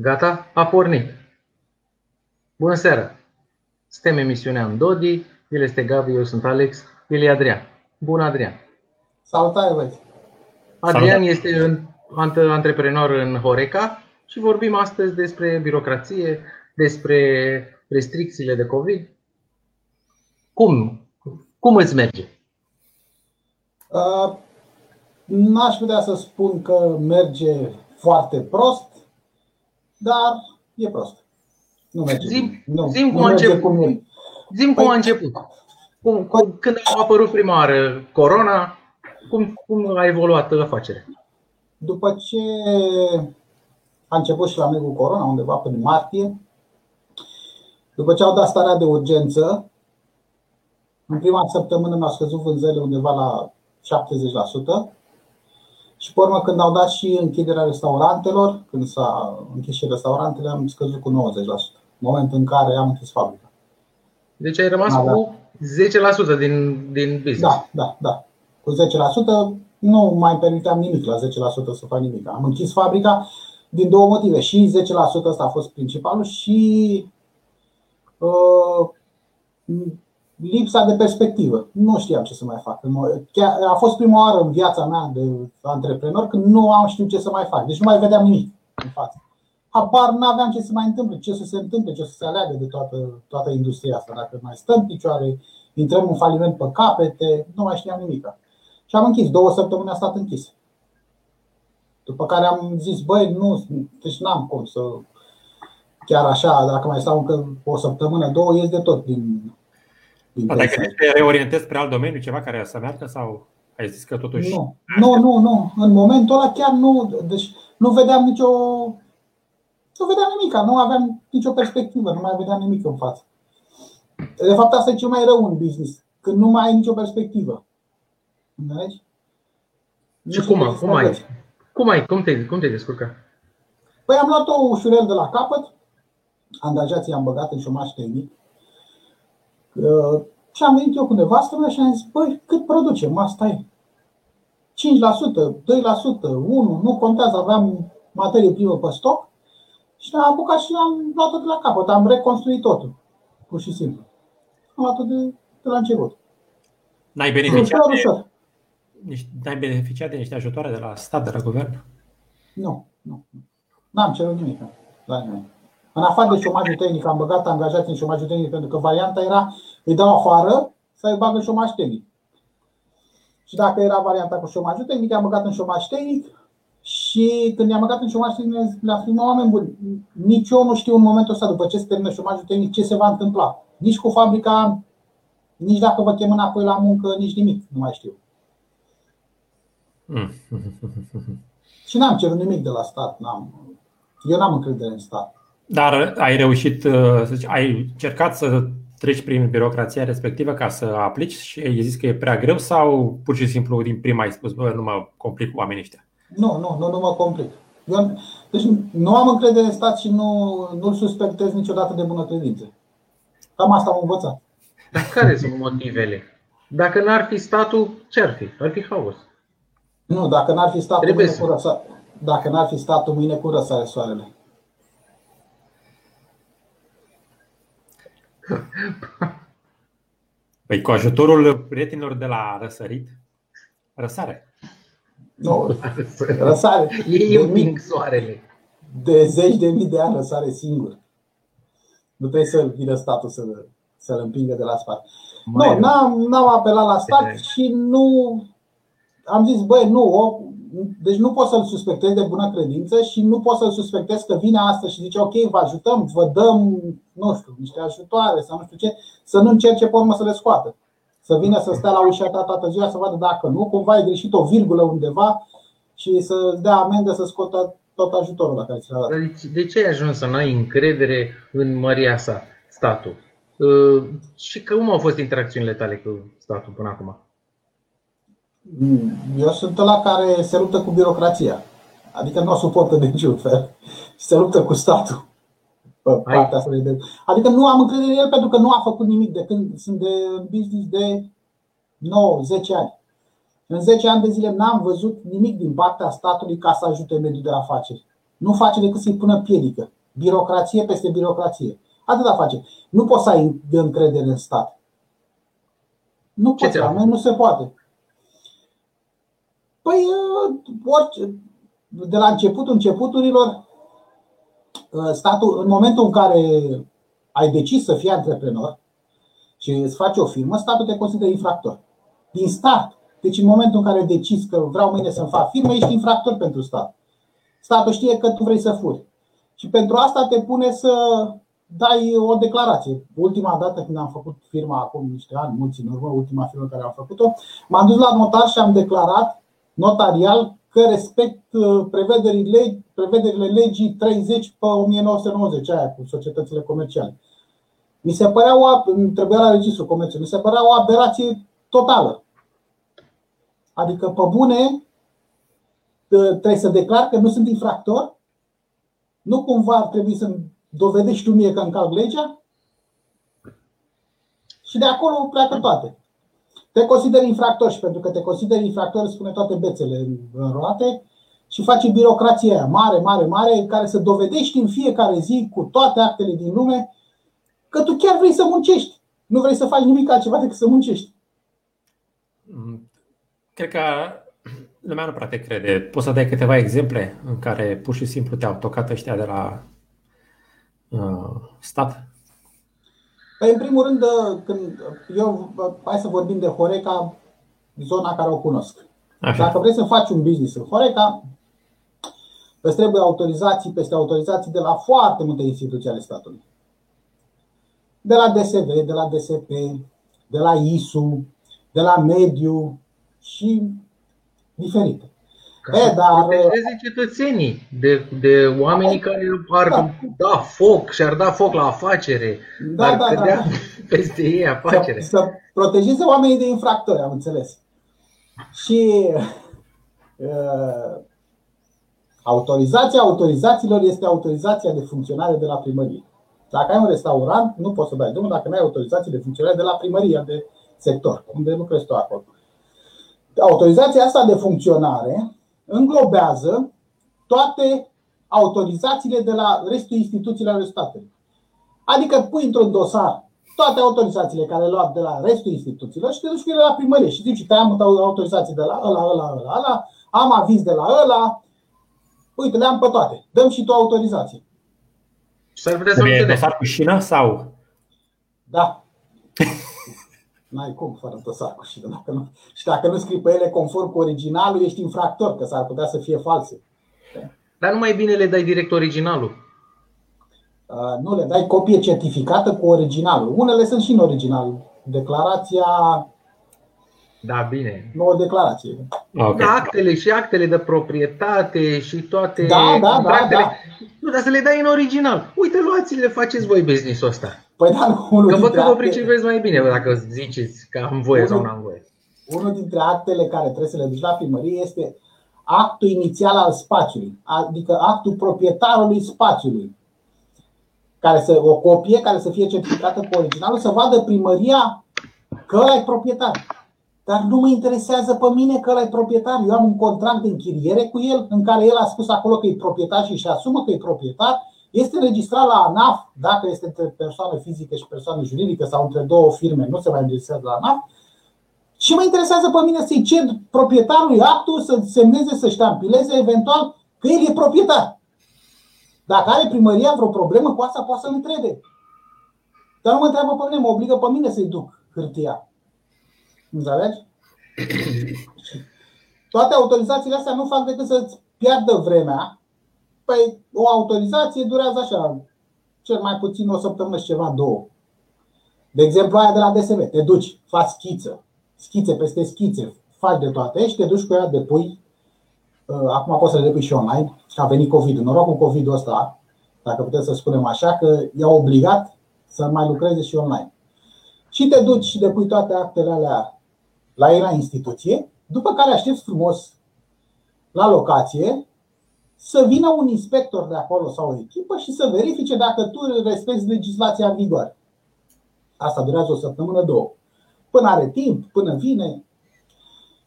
Gata? A pornit. Bună seara! Suntem emisiunea în Dodi, el este Gabi, eu sunt Alex, el e Adrian. Bună, Adrian! Salutare, băieți! Adrian este antreprenor în Horeca și vorbim astăzi despre birocrație, despre restricțiile de COVID. Cum îți merge? N-aș putea să spun că merge foarte prost, dar e prost. Nu merge. Zi-mi cum a început. Când a apărut prima oară Corona, cum a evoluat afacerea? După ce a început și la noi cu Corona, undeva prin martie, după ce au dat starea de urgență, în prima săptămână mi-au scăzut vânzările undeva la 70%. Și pe urmă, când au dat și închiderea restaurantelor, când s-a închis și restaurantele, am scăzut cu 90%, în momentul în care am închis fabrica. Deci ai rămas cu 10% din business. Da. Cu 10% nu mai permiteam nimic la 10% să fac nimic. Am închis fabrica din două motive. Și 10% ăsta a fost principalul și lipsa de perspectivă. Nu știam ce să mai fac. Chiar a fost prima oară în viața mea de antreprenor când nu am știut ce să mai fac. Deci nu mai vedeam nimic în față. Habar n-aveam ce să mai întâmple, ce să se întâmple, ce să se aleagă de toată industria asta. Dacă mai stăm picioare, intrăm în faliment pe capete, nu mai știam nimic. Și am închis. 2 săptămâni a stat închis. După care am zis, deci n-am cum să... Chiar așa, dacă mai stau încă o săptămână, două, ies de tot din dacă te reorientezi spre alt domeniu, ceva care să meargă sau ai zis că totuși... Nu. În momentul ăla chiar nu. Deci nu vedeam nimica, nu aveam nicio perspectivă, nu mai vedeam nimic în față. De fapt, asta e cel mai rău în business, când nu mai ai nicio perspectivă. Înțelegi? Și cum ai? Cum te-ai descurcat? Păi am luat-o ușurel de la capăt, angajații i-am băgat în șomaș tehnic. Și am venit eu cu nevastă mea și am zis, cât producem? Asta e 5%, 2%, 1%, nu contează, aveam materie primă pe stoc. Și am apucat și am luat-o de la capăt, am reconstruit totul, pur și simplu. Am luat-o de la început. N-ai beneficiat de niște ajutoare de la stat, de la guvern? Nu. N-am cerut nimic la nimeni. În afară de șomajul tehnic, am băgat angajați în șomajul tehnic pentru că varianta era îi dau afară sau îi bag în șomaj tehnic. Și dacă era varianta cu șomajul tehnic, am băgat în șomaj tehnic și când i-am băgat în șomaj tehnic, le-am spus, oameni buni, nici eu nu știu în momentul ăsta după ce se termină șomajul tehnic ce se va întâmpla. Nici cu fabrica, nici dacă vă chem înapoi la muncă, nici nimic, nu mai știu. Și n-am cerut nimic de la stat, eu n-am încredere în stat. Dar ai reușit, să zici, ai încercat să treci prin birocrația respectivă ca să aplici și ai zis că e prea greu sau pur și simplu din prima ai spus, nu mă complic cu oamenii ăștia? Nu mă complic. Deci nu am încredere în stat și nu-l suspectez niciodată de bună credință. Cam asta am învățat. Dar care sunt motivele? Dacă n-ar fi statul, ce ar fi? Ar fi haos. Nu, dacă n-ar fi statul, mâine cu răsare soarele. Păi cu ajutorul prietenilor de la răsărit, răsare. Răsare. Ei împing soarele. De zeci de mii de ani răsare singur. Nu trebuie să vină statul să-l împingă de la spate. N-am apelat la stat și nu am zis, deci nu pot să-l suspectez de bună credință și nu pot să-l suspectez că vine asta și zice, ok, vă ajutăm, vă dăm, niște ajutoare sau nu știu ce, să nu încerce pe urmă să le scoată. Să vină să stea la ușa ta toată ziua să vadă dacă nu, cumva e greșit o virgulă undeva și să dea amendă să scoată tot ajutorul la care ți l-a dat. De ce ai ajuns să n-ai încredere în măria sa, statul? Și cum au fost interacțiunile tale cu statul până acum? Eu sunt ăla care se luptă cu birocrația. Adică nu o suportă de niciun fel. Se luptă cu statul. Adică nu am încredere în el pentru că nu a făcut nimic de când sunt în business de 9-10 ani. În 10 ani de zile n-am văzut nimic din partea statului ca să ajute mediul de afaceri. nu face decât să-i pună piedică. Birocrație peste birocrație. Atâta face. Nu poți să ai de încredere în stat. Nu poți, la noi nu se poate. Păi, de la începutul începuturilor, statul, în momentul în care ai decis să fii antreprenor și îți faci o firmă, statul te consideră infractor. Din start. Deci în momentul în care decizi că vreau mâine să-mi fac firmă, ești infractor pentru stat. Statul știe că tu vrei să furi. Și pentru asta te pune să dai o declarație. Ultima dată când am făcut firma, acum niște ani, mulți în urmă, ultima firmă care am făcut-o, m-am dus la notar și am declarat notarial că respect prevederile legii 30/1990, aia cu societățile comerciale. Mi se părea trebuia la Registrul Comerțului, mi se părea o aberație totală. Adică, pe bune, trebuie să declar că nu sunt infractor? Nu cumva ar trebui să-mi dovedești tu mie că încalc legea? Și de acolo pleacă toate. Te consideri infractor și pentru că te consideri infractor îți pune toate bețele în roate și face birocrația aia mare, mare, mare, care să dovedești în fiecare zi cu toate actele din lume că tu chiar vrei să muncești. Nu vrei să faci nimic altceva decât să muncești. Cred că lumea nu prea te crede. Poți să dai câteva exemple în care pur și simplu te-au tocat ăștia de la stat? Păi, în primul rând, hai să vorbim de Horeca, zona care o cunosc. Așa. Dacă vrei să faci un business în Horeca, îți trebuie autorizații peste autorizații de la foarte multe instituții ale statului. De la DSV, de la DSP, de la ISU, de la mediu și diferite. Dar protejeze cetățenii de oamenii care ar da foc și ar da foc la afacere, ar cădea peste ei afacere. Să protejeze oamenii de infractori, am înțeles. Și autorizațiilor este autorizația de funcționare de la primărie. Dacă ai un restaurant, nu poți să dai drumul dacă nu ai autorizații de funcționare de la primăria de sector, unde lucrezi tu acolo. Autorizația asta de funcționare înglobează toate autorizațiile de la restul instituțiilor ale statului. Adică pui într-un dosar toate autorizațiile care le-ai luat de la restul instituțiilor și te duci cu ele la primărie și zici: uite, am autorizații de la ăla, am aviz de la ăla, uite, le-am pe toate, dăm și tu autorizație. E dosar cu șină sau? Da. N-ai cum fără dosar cu șină. Și dacă nu scrii pe ele conform cu originalul, ești infractor, că s-ar putea să fie false. Dar nu mai bine le dai direct originalul? Nu, le dai copie certificată cu originalul. Unele sunt și în original. Declarația... Da, bine. Nouă declarație. Okay. Actele și actele de proprietate și toate contractele. Da. Nu, dar să le dai în original. Uite, luați-le, faceți voi business-ul ăsta. Păi da, că văd că vă pricepeți mai bine dacă ziceți că am voie sau nu am voie. Unul dintre actele care trebuie să le duci la primărie este actul inițial al spațiului, adică actul proprietarului spațiului, o copie care să fie certificată cu originalul, să vadă primăria că ăla e proprietar. Dar nu mă interesează pe mine că ăla e proprietar. Eu am un contract de închiriere cu el în care el a spus acolo că e proprietar și își asumă că e proprietar. Este înregistrat la ANAF, dacă este între persoană fizică și persoană juridică sau între două firme, nu se mai înregistrează la ANAF. Și mă interesează pe mine să-i cer proprietarului actul să semneze, să ștampileze eventual că el e proprietar. Dacă are primăria vreo problemă cu asta, poate să-l întrebe. Dar nu mă întreabă pe mine, mă obligă pe mine să-i duc hârtia. Înțelegi? Toate autorizațiile astea nu fac decât să-ți piardă vremea. Păi o autorizație durează așa, cel mai puțin o săptămână și ceva, două. De exemplu, aia de la DSV. Te duci, faci schițe peste schițe, faci de toate și te duci cu ea, depui. Acum poți să le depui și online, că a venit COVID. Noroc cu COVID-ul ăsta, dacă putem să spunem așa, că i-a obligat să mai lucreze și online. Și te duci și depui toate actele alea la ei la instituție, după care aștepți frumos la locație să vină un inspector de acolo sau o echipă și să verifice dacă tu respecti legislația în vigoare. Asta durează o săptămână, două. Până are timp, până vine.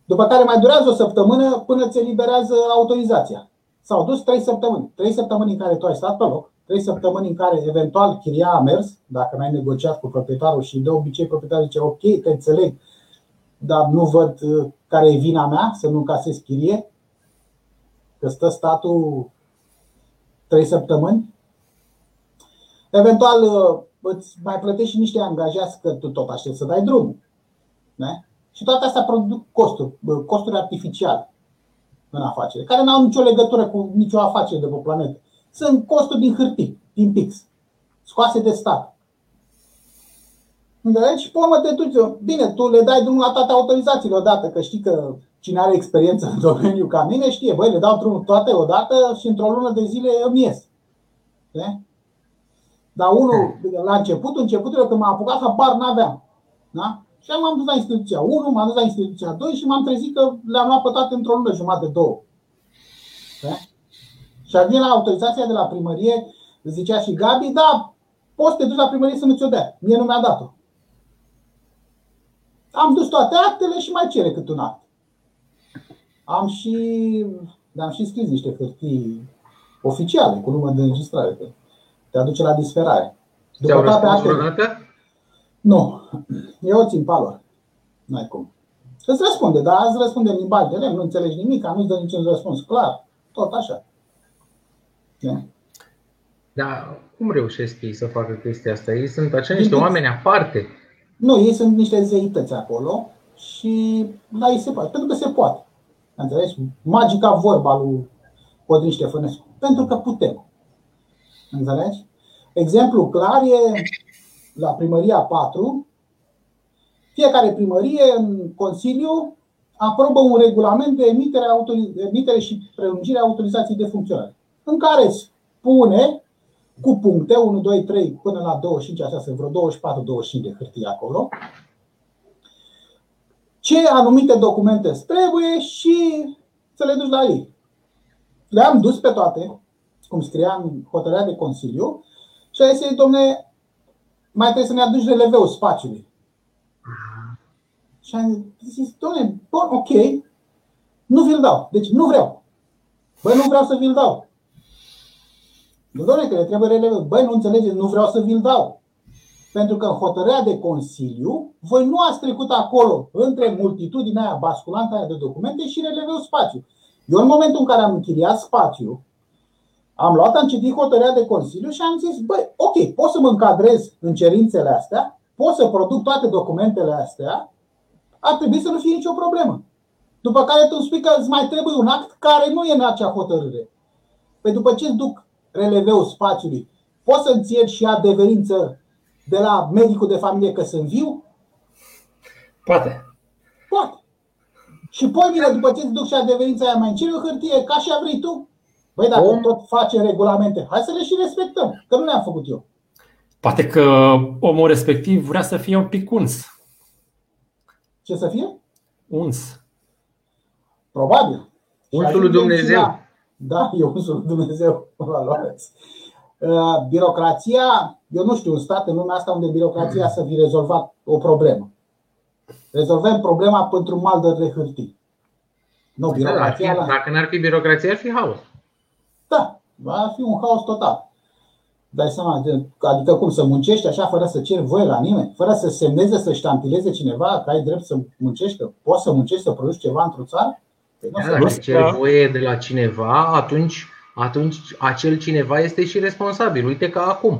După care mai durează o săptămână până îți eliberează autorizația. S-au dus 3 săptămâni. 3 săptămâni în care tu ai stat pe loc, 3 săptămâni în care eventual chiria a mers, dacă n-ai negociat cu proprietarul și de obicei proprietarul zice ok, te înțeleg, dar nu văd care e vina mea să nu încasez chirie, că stă statul 3 săptămâni. Eventual îți mai plătești și niște angajați că tu tot aștept să dai drumul. Ne? Și toate astea produc costuri artificiale în afacere, care n-au nicio legătură cu nicio afacere de pe planetă. Sunt costuri din hârtii, din pix, scoase de stat. Înțelegi? Și pe urmă te duci. Bine, tu le dai drumul la toate autorizațiile odată, că știi că cine are experiență în domeniu ca mine știe, băi, le dau drumul toate odată și într-o lună de zile îmi ies. De? Dar unul, la începutul, când m-am apucat, habar n-aveam. Da? Și am dus la instituția 1, m-am dus la instituția 2 și m-am trezit că le-am luat pe toate într-o lună jumate, două. Da? Și ajunge la autorizația de la primărie, zicea și Gabi, da, poți să te duci la primărie să nu ți-o dea. Mie nu mi-a dat-o. Am dus toate actele și mai cere cât un act. Am și scris niște hârtii oficiale cu număr de înregistrare. Te aduce la disperare. Te-au răspuns vreodată? Nu. Eu țin palor. N-ai cum. Îți răspunde, dar îți răspunde în limbaj de lemn, nu înțelegi nimic, nu-ți dă niciun răspuns clar. Tot așa. Da. Dar cum reușesc ei să facă chestia asta? Ei sunt acei niște oameni aparte. Nu, ei sunt niște zeități acolo și la ei se poate. Pentru că se poate. Înțelegi? Magica vorba lui Codrin Ștefănescu. Pentru că putem. Înțelegi? Exemplu clar e la primăria 4. Fiecare primărie în consiliu aprobă un regulament de emitere și prelungire a autorizației de funcționare, în care spune cu puncte 1, 2, 3 până la 25, așa sunt vreo 24-25 de hârtii acolo, ce anumite documente îți trebuie și să le duci la ei. Le-am dus pe toate, cum scria în hotărârea de consiliu, și a zis, domne, mai trebuie să ne aduci releveul spațiului. Și am zis, domne, bun, ok, nu vi-l dau, deci nu vreau. Băi, nu vreau să vi-l dau. Dom'le, că le trebuie releveu. Băi, nu înțelegeți, nu vreau să vi-l dau. Pentru că în hotărârea de consiliu, voi nu ați trecut acolo între multitudinea aia basculantă aia de documente și releveu spațiu. Eu în momentul în care am închiriat spațiu, am citit hotărârea de consiliu și am zis, băi, ok, pot să mă încadrez în cerințele astea, pot să produc toate documentele astea, ar trebui să nu fie nicio problemă. După care tu îmi spui că îți mai trebuie un act care nu e în acea hotărâre. Păi după ce îți duc releveul spațiului, poți să-ți iei și adeverință de la medicul de familie că sunt viu? Poate. Și poi mine, după ce îți duc și adeverința aia, mai încerc o hârtie, ca și a vrei tu. Băi, dacă tot face regulamente, hai să le și respectăm, că nu le-am făcut eu. Poate că omul respectiv vrea să fie un pic uns. Ce să fie? Uns. Probabil. Unsul lui Dumnezeu. Da, e unsul lui Dumnezeu. Birocrația, eu nu știu un stat în lumea asta unde birocrația să fi rezolvat o problemă. Rezolvăm problema pentru un mal de hârtii. Nu, birocrația, dacă n-ar fi birocrație, ar fi haos. Da, va fi un haos total. Dai seama, adică cum să muncești așa fără să ceri voie la nimeni, fără să semneze, să ștampileze cineva că ai drept să muncești, că poți să muncești, să produci ceva într-o țară? Dacă ceri voie de la cineva, atunci acel cineva este și responsabil. Uite că acum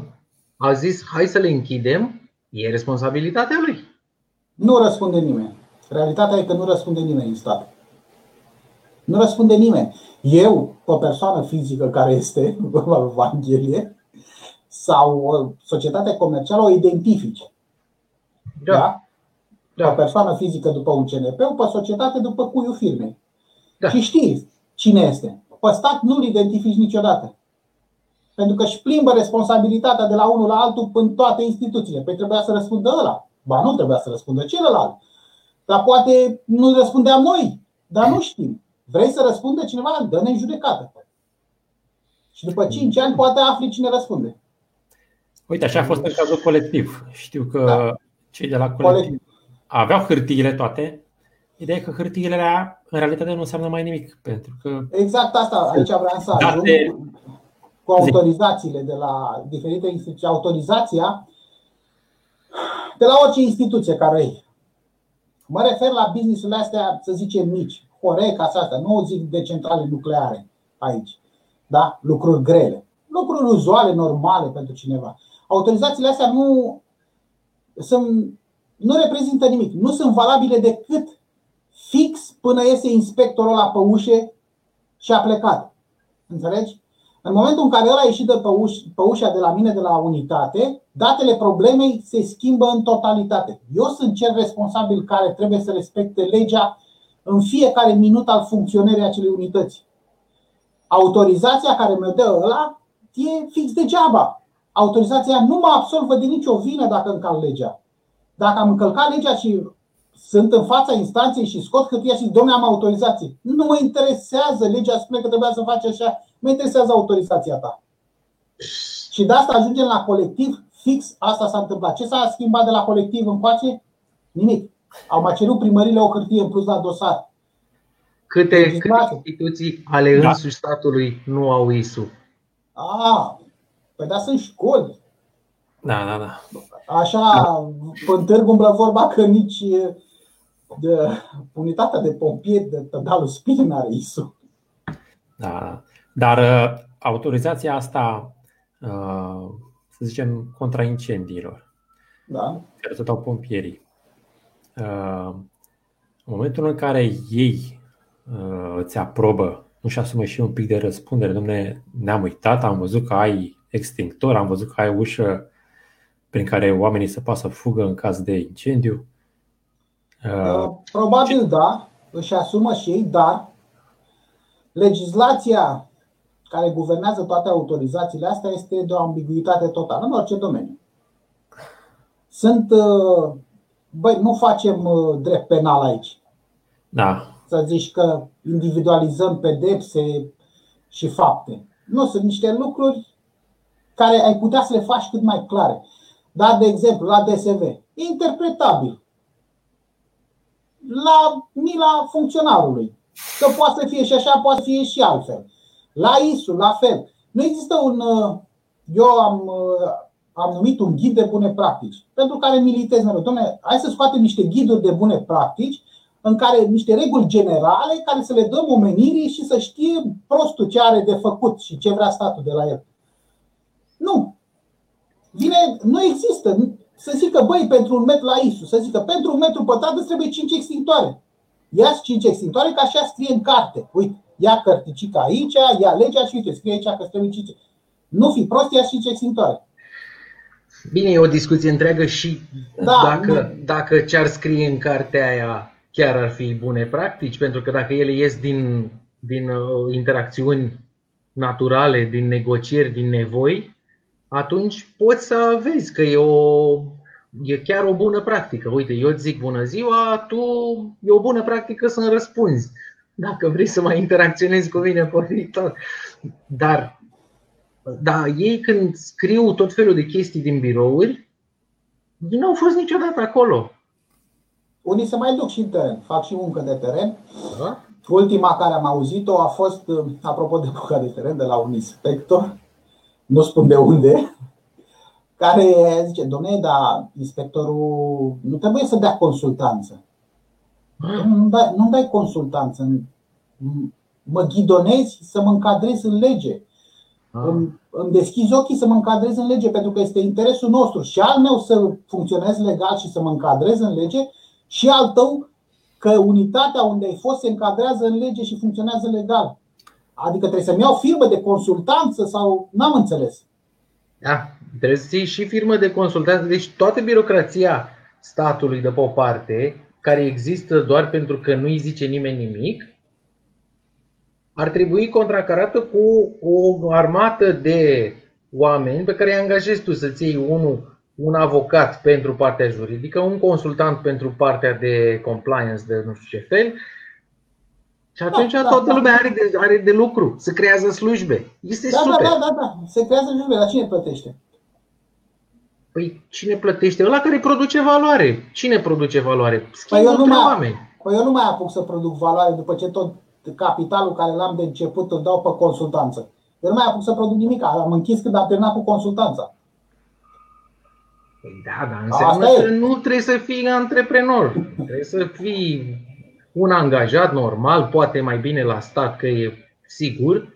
a zis hai să le închidem, e responsabilitatea lui. Nu răspunde nimeni. Realitatea e că nu răspunde nimeni în stat. Nu răspunde nimeni. Eu, o persoană fizică care este în Evanghelie, sau o societate comercială, o identifici. Da. O persoană fizică după un CNP, pe societate după cuiul firmei. Da. Și știi cine este. Pe stat nu-l identifici niciodată. Pentru că își plimbă responsabilitatea de la unul la altul în toate instituțiile. Păi trebuia să răspundă ăla. Ba nu trebuia să răspundă celălalt. Dar poate nu răspundeam noi. Dar nu știm. Vrei să răspundă cineva? Dă-ne în judecată. Și după 5 ani poate afli cine răspunde. Uite, așa a fost în cazul colectiv. Știu că cei de la colectiv aveau hârtiile toate, Ideea e că hârtiile alea, în realitate, nu înseamnă mai nimic. Pentru că exact asta, aici vreau să ajung, cu autorizațiile de la diferite instituții. Autorizația de la orice instituție care e. Mă refer la business-urile astea, să zicem, mici. Horeca, asta, nu zic de centrale nucleare aici. Da? Lucruri grele. Lucruri uzuale, normale pentru cineva. Autorizațiile astea nu reprezintă nimic. Nu sunt valabile decât fix până iese inspectorul ăla pe ușe și a plecat. Înțelegi? În momentul în care ăla a ieșit de pe ușa de la mine, de la unitate, datele problemei se schimbă în totalitate. Eu sunt cel responsabil care trebuie să respecte legea în fiecare minut al funcționării acelei unități. Autorizația care mi-o dă ăla e fix degeaba. Autorizația nu mă absolvă de nicio vină dacă încalc legea. Dacă am încălcat legea și sunt în fața instanței și scot hârtia și zic, dom'le, am autorizație. Nu mă interesează, legea spune că trebuia să faci așa. Mă interesează autorizația ta. Și de asta ajungem la colectiv. Fix asta s-a întâmplat. Ce s-a schimbat de la colectiv încoace? Nimic. Au mai cerut primările o hârtie în plus la dosar. Câte instituții ale însuși statului nu au ISU? Păi da, sunt școli. Da. Așa, în târg umblă vorba că nici de unitatea de pompieri de Tădalul Spin are ISU. Da. Dar autorizația asta, să zicem, contra incendiilor, care se dau pompierii, în momentul în care ei îți aprobă, nu-și asumă și un pic de răspundere. Dom'le, ne-am uitat, am văzut că ai extintor, am văzut că ai ușă prin care oamenii se poată să fugă în caz de incendiu. Probabil da, își asumă și ei, dar legislația care guvernează toate autorizațiile astea este de o ambiguitate totală în orice domeniu. Nu facem drept penal aici. Da. Să zici că individualizăm pedepse și fapte. Nu, sunt niște lucruri care ai putea să le faci cât mai clare. Dar, de exemplu, la DSV, e interpretabil la mila funcționarului. Că poate să fie și așa, poate să fie și altfel. La ISU, la fel. Nu există eu am numit un ghid de bune practici, pentru care militez mereu. Dom'le, hai să scoatem niște ghiduri de bune practici, în care niște reguli generale, care să le dăm omenirii și să știe prostul ce are de făcut și ce vrea statul de la el. Nu. Nu există. Să zică, pentru un metru la ISU, să zică, pentru un metru pătrat îți trebuie 5 extintoare. Ia-ți 5 extintoare, că așa scrie în carte. Uite, ia cărticica aici, ia legea și uite, scrie aici că trebuie 5. Nu fi prost, ia 5 extintoare. Bine, e o discuție întreagă și dacă ce-ar scrie în cartea aia chiar ar fi bune practici, pentru că dacă ele ies din interacțiuni naturale, din negocieri, din nevoi, atunci poți să vezi că e chiar o bună practică. Uite, eu îți zic bună ziua, e o bună practică să-mi răspunzi. Dacă vrei să mai interacționezi cu mine pe viitor. Dar ei când scriu tot felul de chestii din birouri, nu au fost niciodată acolo. Unii se mai duc și în teren, fac și muncă de teren. Da. Ultima care am auzit-o a fost, apropo de muncă de teren, de la un inspector, nu spun de unde, care zice, dom'le, dar inspectorul nu trebuie să dea consultanță. Nu dai consultanță, mă ghidonezi să mă încadrez în lege. Îmi deschizi ochii să mă încadrez în lege, pentru că este interesul nostru și al meu să funcționez legal și să mă încadrez în lege, și al tău că unitatea unde ai fost se încadrează în lege și funcționează legal. Adică trebuie să-mi iau firmă de consultanță sau n-am înțeles. Da, trebuie să iei și firmă de consultanță. Deci toată birocrația statului de pe o parte, care există doar pentru că nu îi zice nimeni nimic, ar trebui contracarată cu o armată de oameni pe care îi angajezi tu, să-ți iei un avocat pentru partea juridică, un consultant pentru partea de compliance, de nu știu ce fel. Și atunci toată lumea are de lucru, se creează slujbe. Este super. Da, se creează slujbe. Dar cine plătește? Păi cine plătește? Ăla care produce valoare. Cine produce valoare? Schimbă între oameni. Păi eu nu mai apuc să produc valoare după ce tot capitalul care l-am de început îl dau pe consultanță. Eu nu mai apuc să produc nimic. Am închis când am terminat cu consultanța. Da, dar înseamnă că nu trebuie să fii antreprenor. Trebuie să fii un angajat normal, poate mai bine la stat, că e sigur.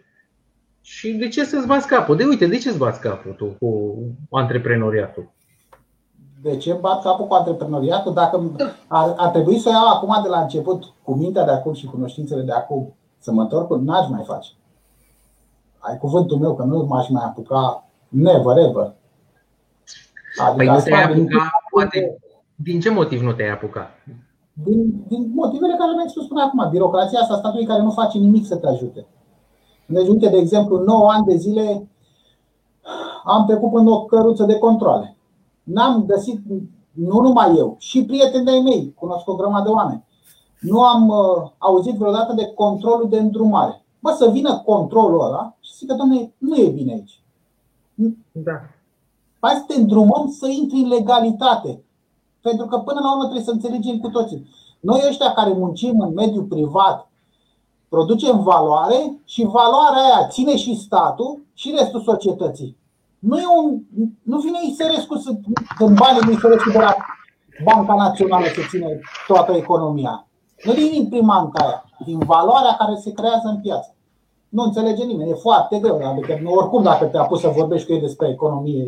Și de ce să-ți bați capul? De ce îți bați capul tu cu antreprenoriatul? De ce bat capul cu antreprenoriatul? Dacă ar trebui să o iau acum de la început, cu mintea de acum și cunoștințele de acum, să mă întorc, n-aș mai face. Ai cuvântul meu că nu m-aș mai apuca never, ever. Adică păi nu te-ai apucat, poate. Din ce motiv nu te-ai apucat? Din motivele care mi-ai spus până acum. Birocrația asta statului care nu face nimic să te ajute. Deci, uite, de exemplu, 9 ani de zile am trecut în o căruță de controle. N-am găsit, nu numai eu, și prietenii mei, cunosc o grămadă de oameni. Nu am auzit vreodată de controlul de îndrumare. Bă, să vină controlul ăla și zic că, dom'le, nu e bine aici. Da. Hai să te îndrumăm să intri în legalitate. Pentru că până la urmă trebuie să înțelegem cu toții. Noi ăștia care muncim în mediul privat producem valoare și valoarea aia ține și statul și restul societății. Nu vine Isărescu să dăm banii lui Isărescu de la Banca Națională să ține toată economia. Nu vine din primanta aia, din valoarea care se creează în piață. Nu înțelege nimeni, e foarte greu. Adică, oricum dacă te-a pus să vorbești cu ei despre economie,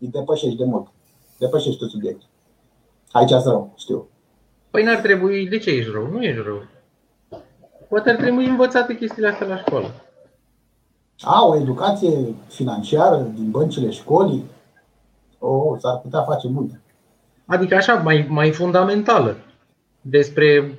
îi depășești de mult. Depășești tot subiectul. Aici e rău, știu. Păi n-ar trebui, de ce ești rău? Nu ești rău. Poate ar trebui învățate chestiile astea la școală. O educație financiară din băncile școlii? S-ar putea face multe. Adică așa, mai fundamentală. Despre...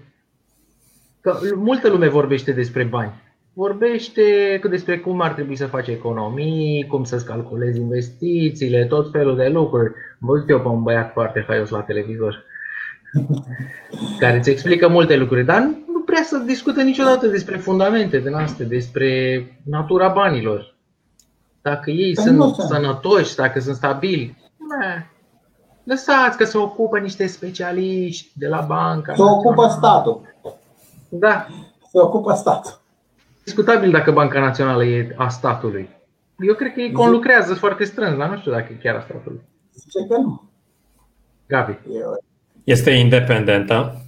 Că multă lume vorbește despre bani. Vorbește despre cum ar trebui să faci economii, cum să-ți calculezi investițiile, tot felul de lucruri. Văd eu pe un băiat foarte haios la televizor care îți explică multe lucruri, dar nu prea să discută niciodată despre fundamente din astea, despre natura banilor. Dacă ei sunt sănătoși, dacă sunt stabili, lăsați că se ocupă niște specialiști de la banca. Se ocupă statul. Da. Se ocupă statul. Discutabil dacă Banca Națională e a statului. Eu cred că ei conlucrează foarte strâns, dar nu știu dacă e chiar a statului. Zice că nu. Gabi. Este independentă.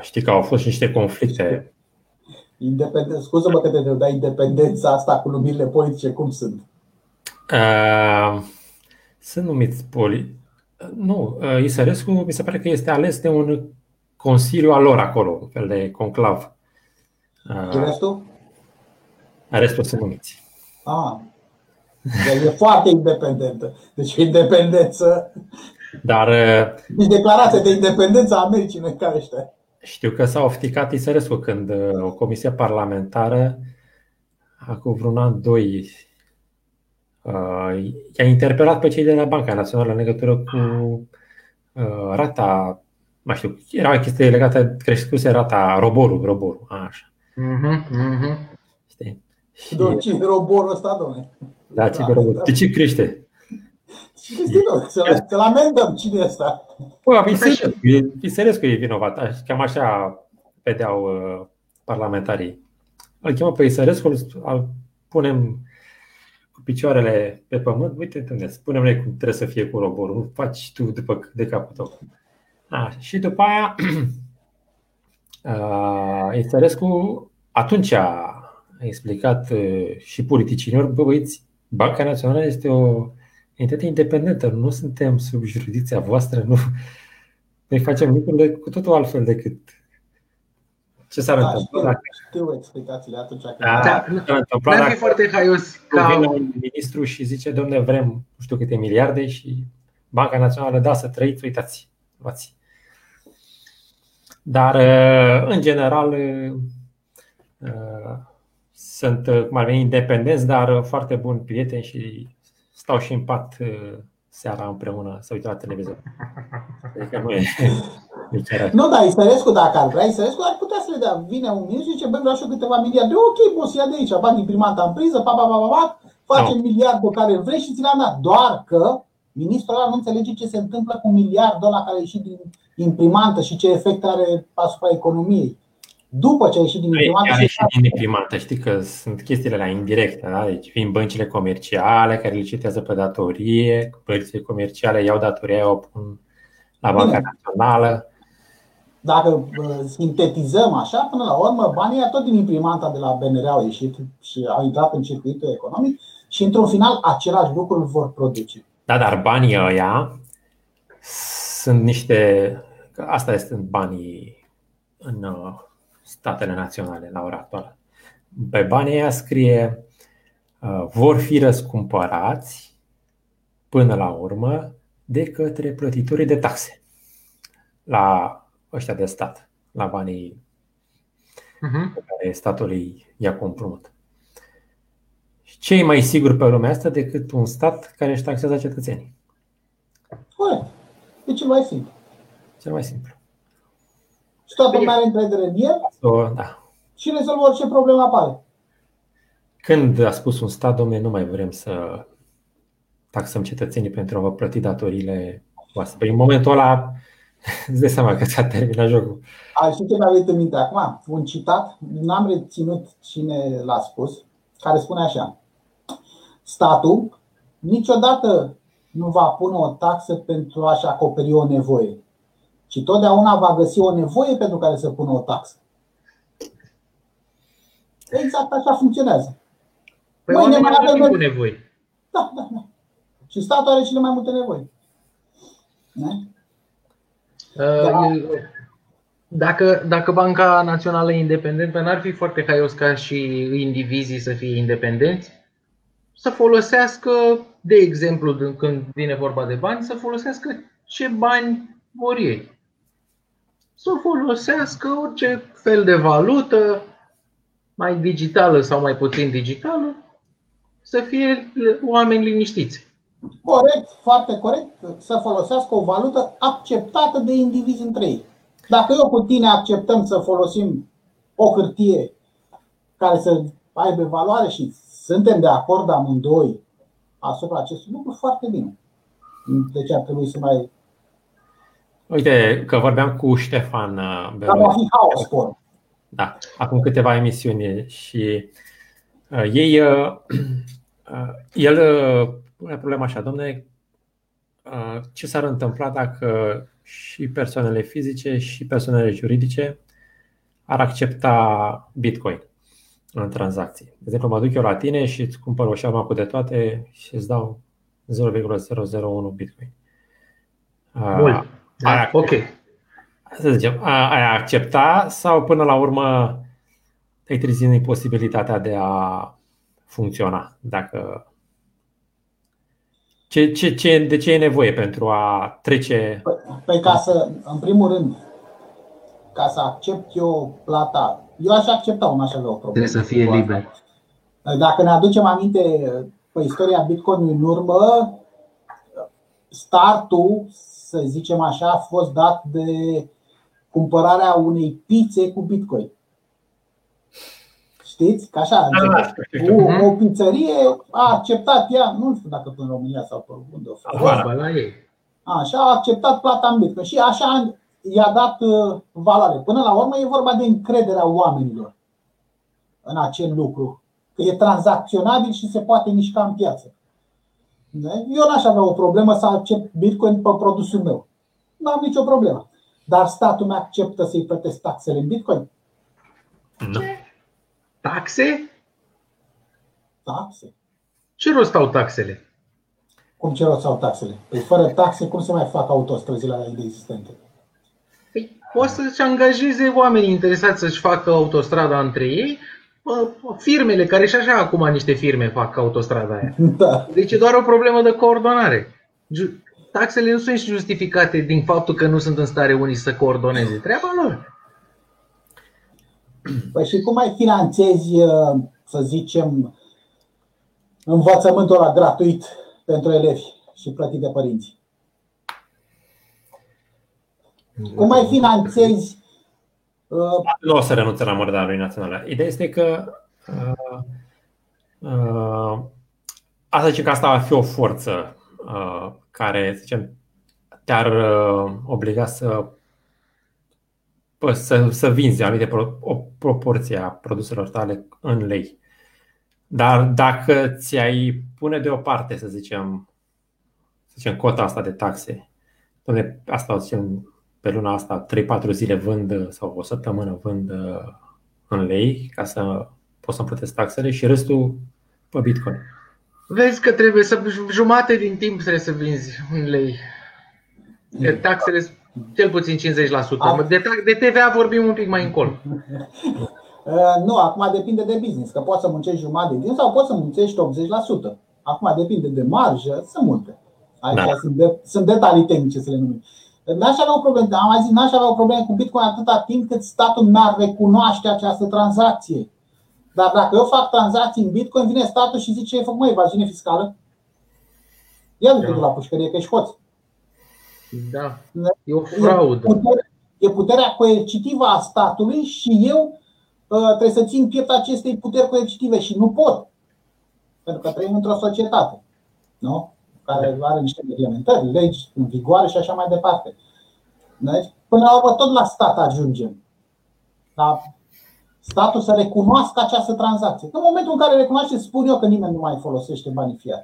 Știi că au fost niște conflicte. Scuze-mă că te întreb, dar independența asta cu numirile politice cum sunt? Sunt numiți politici. Nu, Isărescu mi se pare că este ales de un consiliu al lor acolo, un fel de conclav. Restul sunt numiți. E foarte independentă. Deci independență. Dar deci declarația de independență a Americii nu crește. Știu că s-a ofticat Isărescu când o comisie parlamentară acum vreun an, 2 i-a interpelat pe cei de la Banca Națională în legătură cu rata. Mai știu, era o chestie legată, crescuse rata Roborul, așa. Știi? Și ce Roborul ăsta, dom'le? Da, ce Robor? De ce crește? Să-l amendăm, cine e ăsta? Isărescu e vinovat, cam așa vedeau parlamentarii. Îl chemă pe Isărescu, îl punem cu picioarele pe pământ, uite, spune-mi cum trebuie să fie cu Roborul, faci tu de capul tău. Și după aia, Isărescu atunci a explicat și politicienilor, băieți, Banca Națională este o entitate independentă, nu suntem sub jurisdicția voastră, nu. Noi facem lucrurile cu totul altfel decât ce s-ar întâmpla. Știu explicațiile atunci. N-ar fi foarte haios că vine un ministru și zice, domne, vrem nu știu câte miliarde și Banca Națională, da, să trăiți, uitați. Dar, în general, sunt, cum ar veni, independenți, dar foarte buni prieteni și stau și în pat seara împreună să uită la televizor. Adică nu, dar Isărescu, dacă ar vrea, Isărescu ar putea să le dea. Vine un minut și zice, bă, vreau și eu câteva miliarde. Ok, boss, ia de aici, bani din primanta în priză, facem miliardul care vrei și ți l-am dat. Doar că Ministrul ăla nu înțelege ce se întâmplă cu miliardul ăla care a ieșit din imprimantă și ce efect are asupra economiei. După ce a ieșit din imprimantă, știi că sunt chestiile la indirecte, da? Deci vin băncile comerciale care licitează pe datorie, băncile comerciale iau datoria, o pun la Banca Națională. Dacă sintetizăm așa, până la urmă, banii tot din imprimanta de la BNR au ieșit și au intrat în circuitul economic și într-un final același lucru îl vor produce. Da, dar banii ăia sunt niște, asta este banii în statele naționale la ora actuală. Pe banii ăia scrie vor fi răscumpărați până la urmă de către plătitorii de taxe la ăștia de stat, la banii pe care statul îi ia cu împrumut. Ce e mai sigur pe lumea asta decât un stat care își taxează cetățenii? Corect. E cel mai simplu. Cel mai simplu. Și toată lumea are încredere în el și rezolvă orice problemă apare. Când a spus un stat, dom'le, nu mai vrem să taxăm cetățenii pentru a vă plăti datoriile voastre. Păi în momentul ăla îți dai seama că ți-a terminat jocul. Știi ce mi-a venit în minte acum? Un citat, n-am reținut cine l-a spus, care spune așa: statul niciodată nu va pune o taxă pentru a-și acoperi o nevoie, ci totdeauna va găsi o nevoie pentru care să pună o taxă. Exact așa funcționează. Păi oamenii au tot timpul nevoi. Da. Și statul are cele mai multe nevoi. Ne? Dacă Banca Națională e independentă, n-ar fi foarte haios ca și indivizii să fie independenți? Să folosească, de exemplu, când vine vorba de bani, să folosească ce bani vor ei. Să folosească orice fel de valută, mai digitală sau mai puțin digitală, să fie oameni liniștiți. Corect, foarte corect, să folosească o valută acceptată de indivizi între ei. Dacă eu cu tine acceptăm să folosim o hârtie care să aibă valoare și suntem de acord amândoi asupra acestui lucru, foarte bine. Deci ar trebui să mai... Uite, că vorbeam cu Ștefan Beru. Va fi haos, da, acum câteva emisiuni și el problema așa, dom'le, ce s-ar întâmpla dacă și persoanele fizice și persoanele juridice ar accepta Bitcoin în tranzacții? De exemplu, mă duc eu la tine și îți cumpăr o șarmă cu de toate și îți dau 0,001 Bitcoin. Bun. Ok. Să zicem, ai accepta sau până la urmă ai trezit imposibilitatea de a funcționa? Dacă de ce e nevoie pentru a trece? Păi în primul rând, ca să accept eu plata, eu aș accepta un așa de o problemă. Trebuie să fie liber. Dacă ne aducem aminte pe istoria Bitcoin-ului în urmă, startul, să zicem așa, a fost dat de cumpărarea unei pizze cu Bitcoin. Știți? Că așa, o pizzerie a acceptat ea, nu știu dacă în România sau pe unde o face. Așa a acceptat plata în Bitcoin și așa i-a dat valoare. Până la urmă e vorba de încrederea oamenilor în acel lucru, că e tranzacționabil și se poate mișca în piață. Eu n-aș avea o problemă să accept Bitcoin pe produsul meu. Nu am nicio problemă. Dar statul mi acceptă să-i plătesc taxele în Bitcoin? Nu. Taxe? Taxe. Ce rost au taxele? Cum ce rost au taxele? Păi fără taxe cum se mai fac autostrăzile alea inexistente? Păi poți să-și angajeze oamenii interesați să-și facă autostrada între ei. Firmele care și așa acum niște firme fac autostrada aia. Da. Deci e doar o problemă de coordonare. Taxele nu sunt justificate din faptul că nu sunt în stare unii să coordoneze treaba lor. Păi și cum mai finanțezi, să zicem, învățământul ăla gratuit pentru elevi și plătit de părinți? Cum mai finanțezi? Nu o să renunțe la mărda lui națională. Ideea este că asta zice că asta va fi o forță care, să zicem, te-ar obliga să vinzi anumite proporție a produselor tale în lei. Dar dacă ți-ai pune deoparte, să zicem cota asta de taxe, dom'le, asta o zicem pe luna asta, 3-4 zile vând sau o săptămână vând în lei ca să poți să-mi plătesc taxele și restul pe Bitcoin. Vezi că trebuie să jumate din timp trebuie să vinzi în lei. De taxele cel puțin 50%. De TVA vorbim un pic mai încolo. Nu, acum depinde de business, că poți să muncești jumătate din timp sau poți să muncești 80%. Acum depinde de marjă, sunt multe. Aici da. Sunt detalii tehnice să le numim. N-aș avea o problemă, am mai zis, n-aș avea o problemă cu Bitcoin atâta timp cât statul n-ar recunoaște această tranzacție. Dar dacă eu fac tranzacții în Bitcoin, vine statul și zice: "Ei, fac mai evaziune fiscală." Ia du-te la pușcărie că ești hoț. Da. E o fraudă. E puterea coercitivă a statului și eu trebuie să țin piept acestei puteri coercitive și nu pot. Pentru că trăim într-o societate, nu? Care are niște reglementări, legi în vigoare și așa mai departe. Deci, până la urmă, tot la stat ajungem. Dar statul să recunoască această tranzacție. În momentul în care recunoaște, spun eu că nimeni nu mai folosește banii fiat.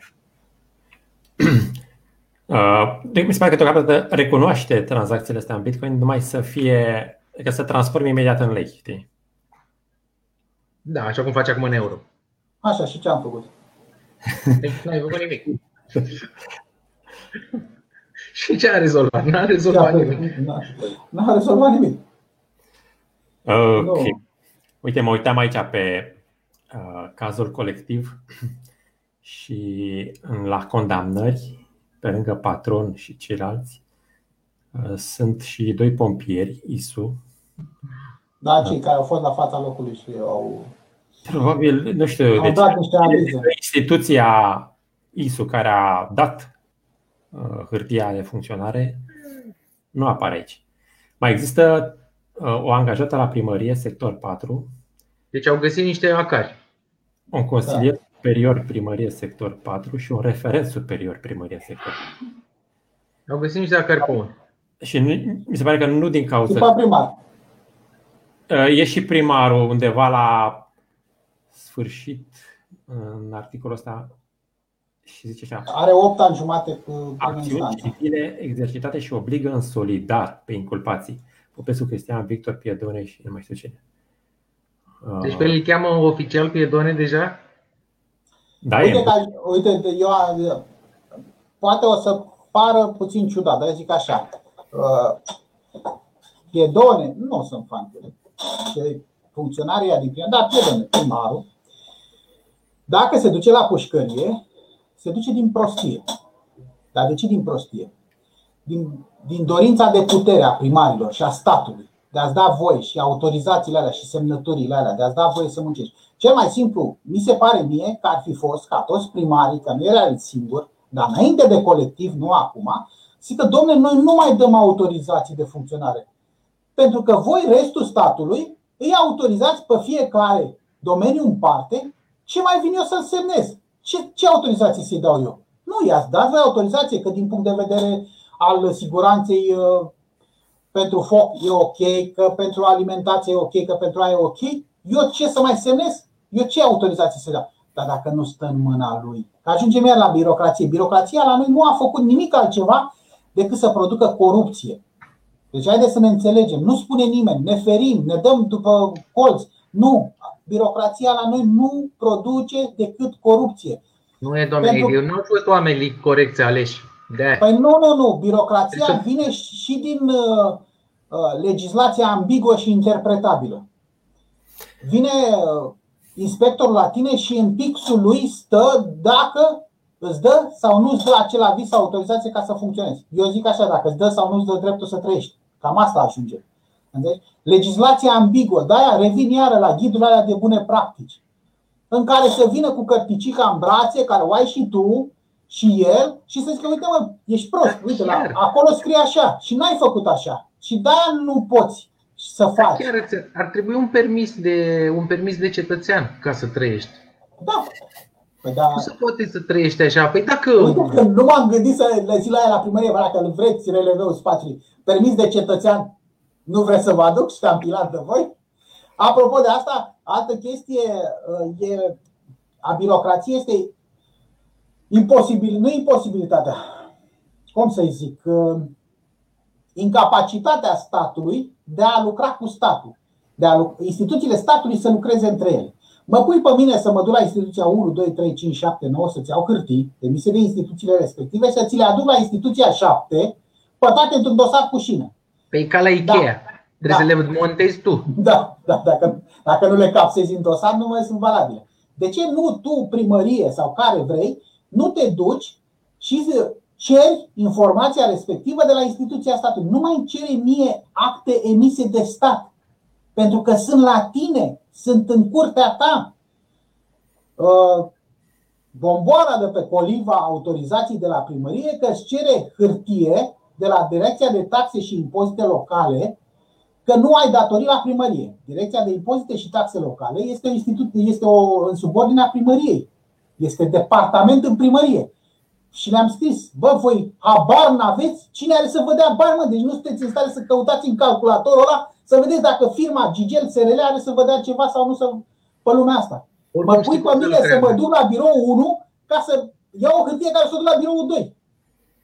Mi se pare că totodată recunoaște tranzacțiile astea în Bitcoin numai să fie, că se transforme imediat în lei, știi? Da, așa cum faci acum în euro. Așa, și ce am făcut? N-ai făcut nimic. Și ce a rezolvat? N-a rezolvat nimic. Okay. Uite, mă uitam aici pe cazul colectiv și la condamnări, pe lângă patron și ceilalți, sunt și doi pompieri, ISU. Da, cei care au fost la fața locului și au... Probabil, nu știu, au dat niște avize. Instituția ISU care a dat hârtia de funcționare nu apare aici. Mai există o angajată la primărie, sector 4. Deci au găsit niște acari. Un consilier superior primărie, sector 4 și un referent superior primărie, sector 4. Au găsit niște acari comuni. Și mi se pare că nu din cauza... După primar. E și primarul undeva la sfârșit în articolul ăsta și zice așa: are 8 ani jumate cu acțiuni civile exercitate și obligă în solidar pe inculpații Popescu Cristian, Victor Piedone și nu mai știu cine. Deci pe el îi cheamă oficial Piedone deja? Da, uite, eu poate o să pară puțin ciudat, dar eu zic așa: Piedone, nu sunt fan de funcționarii adică, dar Piedone, primarul, dacă se duce la pușcărie, se duce din prostie. Dar de ce din prostie? Din dorința de putere a primarilor și a statului, de a-ți da voie și autorizațiile alea și semnăturile alea, de a-ți da voie să muncești. Cel mai simplu, mi se pare mie că ar fi fost ca toți primarii, că nu era el singur, dar înainte de colectiv, nu acum, zic că, domnule, noi nu mai dăm autorizații de funcționare. Pentru că voi, restul statului, îi autorizați pe fiecare domeniu în parte. Ce mai vin eu să-l semnez? Ce autorizații să-i dau eu? Nu i-ați dat voi autorizație, că din punct de vedere al siguranței pentru foc e ok, că pentru alimentație e ok, că pentru aia e ok. Eu ce să mai semnez? Eu ce autorizații să-i dau? Dar dacă nu stă în mâna lui. Ajungem iar la birocrație. Birocrația la noi nu a făcut nimic altceva decât să producă corupție. Deci haideți să ne înțelegem. Nu spune nimeni, ne ferim, ne dăm după colț. Nu. Birocrația la noi nu produce decât corupție. Nu e, domnule, eu nu au fost oamenii corecți aleși. Păi nu. Birocrația vine și din legislația ambiguă și interpretabilă. Vine inspectorul la tine și în pixul lui stă dacă îți dă sau nu îți dă acel aviz sau autorizație ca să funcționezi. Eu zic așa, dacă îți dă sau nu îți dă dreptul să trăiești. Cam asta ajunge. Înțelegi? Legislația ambiguă, de-aia revin iară la ghidul alea de bune practici, în care să vină cu cărticica în brațe, care o ai și tu și el, și să zică: uite mă, ești prost, uite, acolo scrie așa și n-ai făcut așa și de-aia nu poți să faci. Ar trebui un permis de cetățean ca să trăiești. Da. Păi da. Nu se poate să trăiești așa. Păi dacă... Uite, nu m-am gândit să le zic la aia la primărie, dacă îl vreți, releveu spațiului. Permis de cetățean, nu vreți să vă aduc și te-am pilat de voi? Apropo de asta, altă chestie e, a birocrației este imposibil, nu imposibilitatea, cum să-i zic, incapacitatea statului de a lucra cu statul, de a, instituțiile statului să lucreze între ele. Mă pui pe mine să mă duc la instituția 1, 2, 3, 5, 7, 9, să-ți iau hârtii emise de instituțiile respective, să ți le aduc la instituția 7, pătate într-un dosar cu șină. Păi ca la Ikea. Da. Trebuie să le montezi tu. Da, dacă nu le capsezi în dosar, nu mai sunt valabile. De ce nu tu, primărie sau care vrei, nu te duci și ceri informația respectivă de la instituția statului? Nu mai cere mie acte emise de stat, pentru că sunt la tine, sunt în curtea ta. Bomboara de pe coliva autorizației de la primărie că îți cere hârtie de la Direcția de Taxe și Impozite Locale că nu ai datorii la primărie. Direcția de Impozite și Taxe Locale este o instituție, este în subordinea primăriei. Este departament în primărie. Și le-am scris: bă, voi habar n-aveți? Cine are să vă dea bani, mă? Deci nu sunteți în stare să căutați în calculatorul ăla să vedeți dacă firma Gigel SRL are să vă dea ceva sau nu să... pe lumea asta. Mă pui pe mine să mă duc la biroul 1 ca să iau o hârtie care să o duc la biroul 2.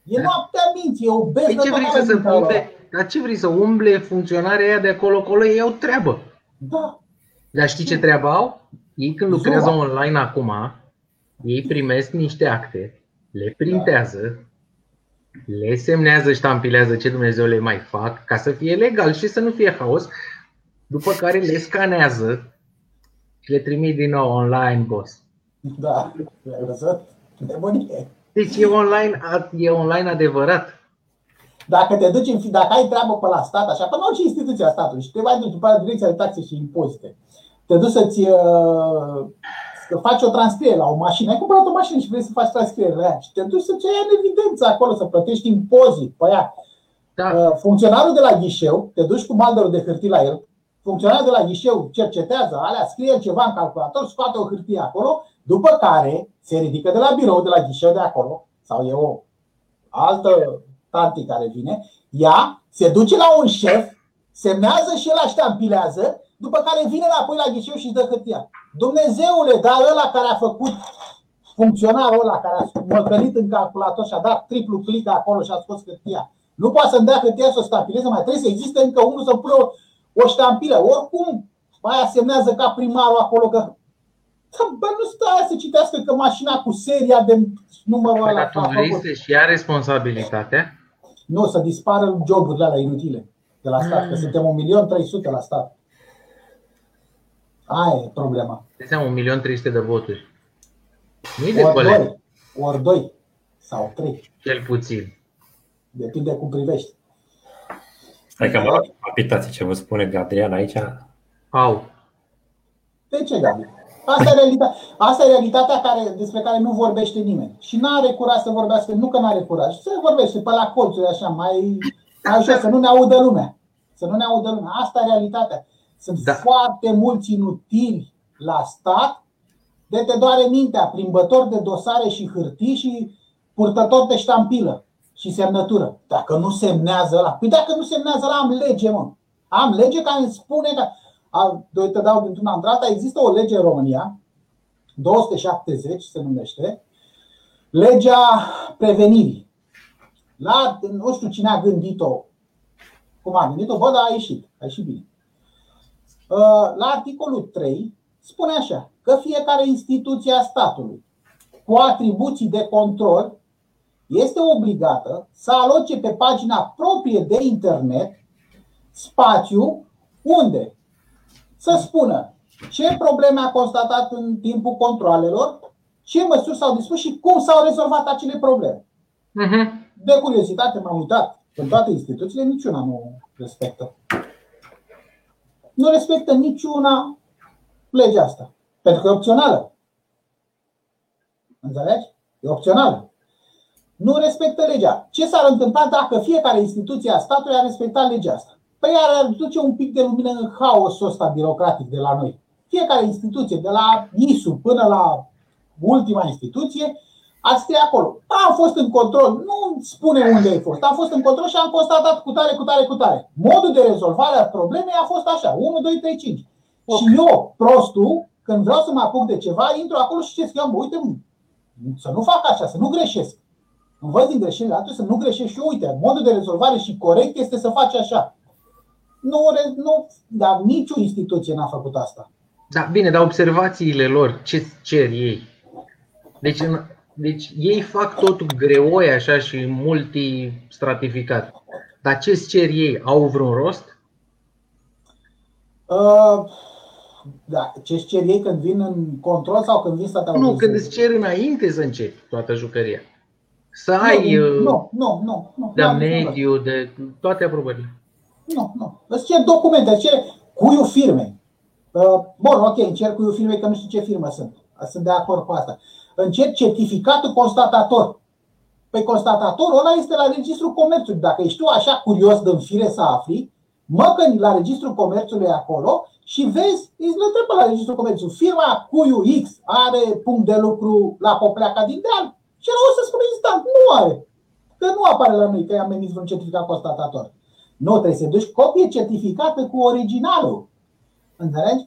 E noaptea minții, e o beznă. Păi ce vrei să se întâmple? Dar ce vrei să umble funcționarea aia de acolo-acolo? Ei au treabă. Da. Dar știi ce treabă au? Ei când lucrează online acum, ei primesc niște acte, le printează, le semnează, ștampilează ce Dumnezeu le mai fac ca să fie legal și să nu fie haos, după care le scanează și le trimit din nou online, boss. Da, le-ai văzut? Nebunie. Deci e online adevărat. Dacă te duci dacă ai treabă pe la stat, așa, pe orice instituție a statului și te mai duci după Direcția de Taxe și Impozite, te duci să faci o transcriere la o mașină, ai cumpărat o mașină și vrei să faci transcriere la ea și te duci să-ți iei în evidență acolo, să plătești impozit pe ea. Da. Funcționarul de la ghișeu, te duci cu balderul de hârtii la el, funcționarul de la ghișeu cercetează alea, scrie ceva în calculator, scoate o hârtie acolo, după care se ridică de la birou, de la ghișeu de acolo, sau e o altă tanti care vine, ea se duce la un șef, semnează și el ștampilează, după care vine înapoi la ghișeu și își dă hârtia. Dumnezeule, dar ăla care a făcut, funcționarul ăla care a măcălit în calculator și a dat triplu click acolo și a scos hârtia, nu poate să-mi dea hârtia să o ștampileze, mai trebuie să existe încă unul să pună o ștampilă. Oricum, aia semnează ca primarul acolo că... Bă, nu stă aia să citească că mașina cu seria de numărul ăla... Dar tu vrei să-și ia responsabilitatea? Nu, să dispară joburile alea inutile de la stat, că suntem 1.300.000 la stat. Aia e problema. Înseamnă 1.300.000 de voturi. Nu-i de bălea. Ori 2 sau 3. Cel puțin. Depinde cum privești. Hai că vă apitați ce vă spune Adrian aici. Au. De ce, Gabi? Asta e realitatea despre care nu vorbește nimeni. Și n-are curaj să vorbească, nu că n-are curaj, se vorbește pe la colțuri așa, mai așa, să nu ne audă lumea. Să nu ne audă lumea. Asta e realitatea. Sunt foarte mulți inutili la stat, de te doare mintea, plimbători de dosare și hârtii și purtători de ștampilă și semnătură. Dacă nu semnează ăla, păi dacă nu semnează ăla, am lege, mă. Am lege care îmi spune că... Te dau dintr-una în dreapta. Există o lege în România, 270 se numește, legea prevenirii. Nu știu cine a gândit-o, cum a gândit-o, bă, dar a ieșit bine. La articolul 3 spune așa, că fiecare instituție a statului cu atribuții de control este obligată să aloce pe pagina proprie de internet spațiu unde să spună ce probleme a constatat în timpul controalelor, ce măsuri s-au dispus și cum s-au rezolvat acele probleme. De curiozitate m-am uitat în toate instituțiile, niciuna nu respectă. Nu respectă niciuna legea asta, pentru că e opțională. Înțelegi? E opțională. Nu respectă legea. Ce s-ar întâmpla dacă fiecare instituție a statului ar respecta legea asta? Păi ar duce un pic de lumină în haosul ăsta birocratic de la noi. Fiecare instituție, de la ISU până la ultima instituție, ați scrie acolo. Am fost în control, nu spune unde ai fost, am fost în control și am constatat cu tare. Modul de rezolvare a problemei a fost așa, 1, 2, 3, 5. Okay. Și eu, prostul, când vreau să mă apuc de ceva, intru acolo și ce scriam, uite, să nu fac așa, să nu greșesc. Învăț din greșelile atunci să nu greșesc și eu, uite, modul de rezolvare și corect este să faci așa. Nu, dar nicio instituție n-a făcut asta. Da, bine, dar observațiile lor, ce cer ei? Deci ei fac totul greoi așa și multistratificat. Dar ce-ți cer ei? Au vreun rost? Da, ce-ți cer ei când vin în control sau când vin statul? Nu, când îți cer înainte să începi toată jucăria. Să ai nu. De mediu, de toate aprobările. Nu. Îți cer documente, îți cer cuiul firmei. Bun, ok, încerc cuiul firmei că nu știu ce firmă sunt. Sunt de acord cu asta. Încerc certificatul constatator. Păi constatatorul ăla este la Registrul Comerțului. Dacă ești tu așa curios de în fire să afli, măcăni la Registrul Comerțului acolo și vezi, îți nu trebuie la Registrul Comerțului. Firma cuiu X are punct de lucru la Popleaca din deal. Și ăla o să spune instant, nu are. Că nu apare la noi că i-am emis vreun certificat constatator. Nu, trebuie să duci copie certificată cu originalul. Înțelegi?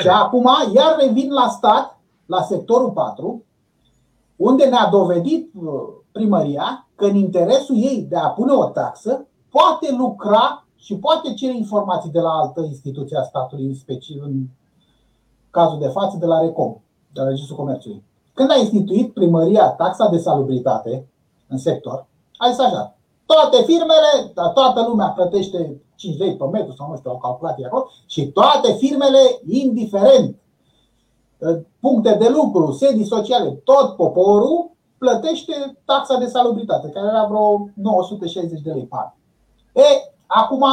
Și acum iar revin la stat, la sectorul 4, unde ne-a dovedit primăria că în interesul ei de a pune o taxă poate lucra și poate cere informații de la altă instituție a statului, în special în cazul de față de la Recom, de la Registrul Comerțului. Când a instituit primăria taxa de salubritate în sector, a zis așa, toate firmele, toată lumea plătește 5 lei pe metru sau nu știu, au calculat acolo, și toate firmele, indiferent, puncte de lucru, sedii sociale, tot poporul plătește taxa de salubritate, care era vreo 960 de lei pe an. Acum,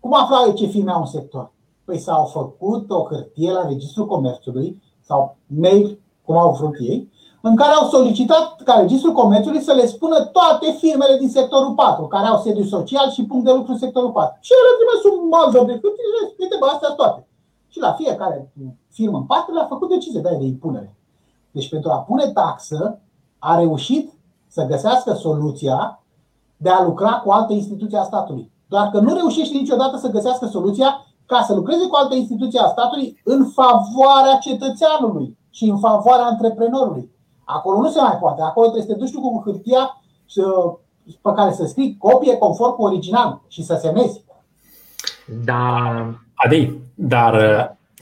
cum aflau ce firme au în sector? Păi s-au făcut o hârtie la Registrul Comerțului sau mail, cum au vrut ei, în care au solicitat ca Registrul Comerțului să le spună toate firmele din sectorul 4, care au sediu social și punct de lucru în sectorul 4. Și ele trimis un maldă de hârtie, uite, bă, astea toate. Și la fiecare firmă în parte le-a făcut decizie de impunere. Deci pentru a pune taxă a reușit să găsească soluția de a lucra cu alte instituții a statului. Doar că nu reușește niciodată să găsească soluția ca să lucreze cu alte instituții a statului în favoarea cetățeanului și în favoarea antreprenorului. Acolo nu se mai poate. Acolo trebuie să te duci tu cu hârtia pe care să scrii copie conform cu original și să semnezi. Da, Adi, dar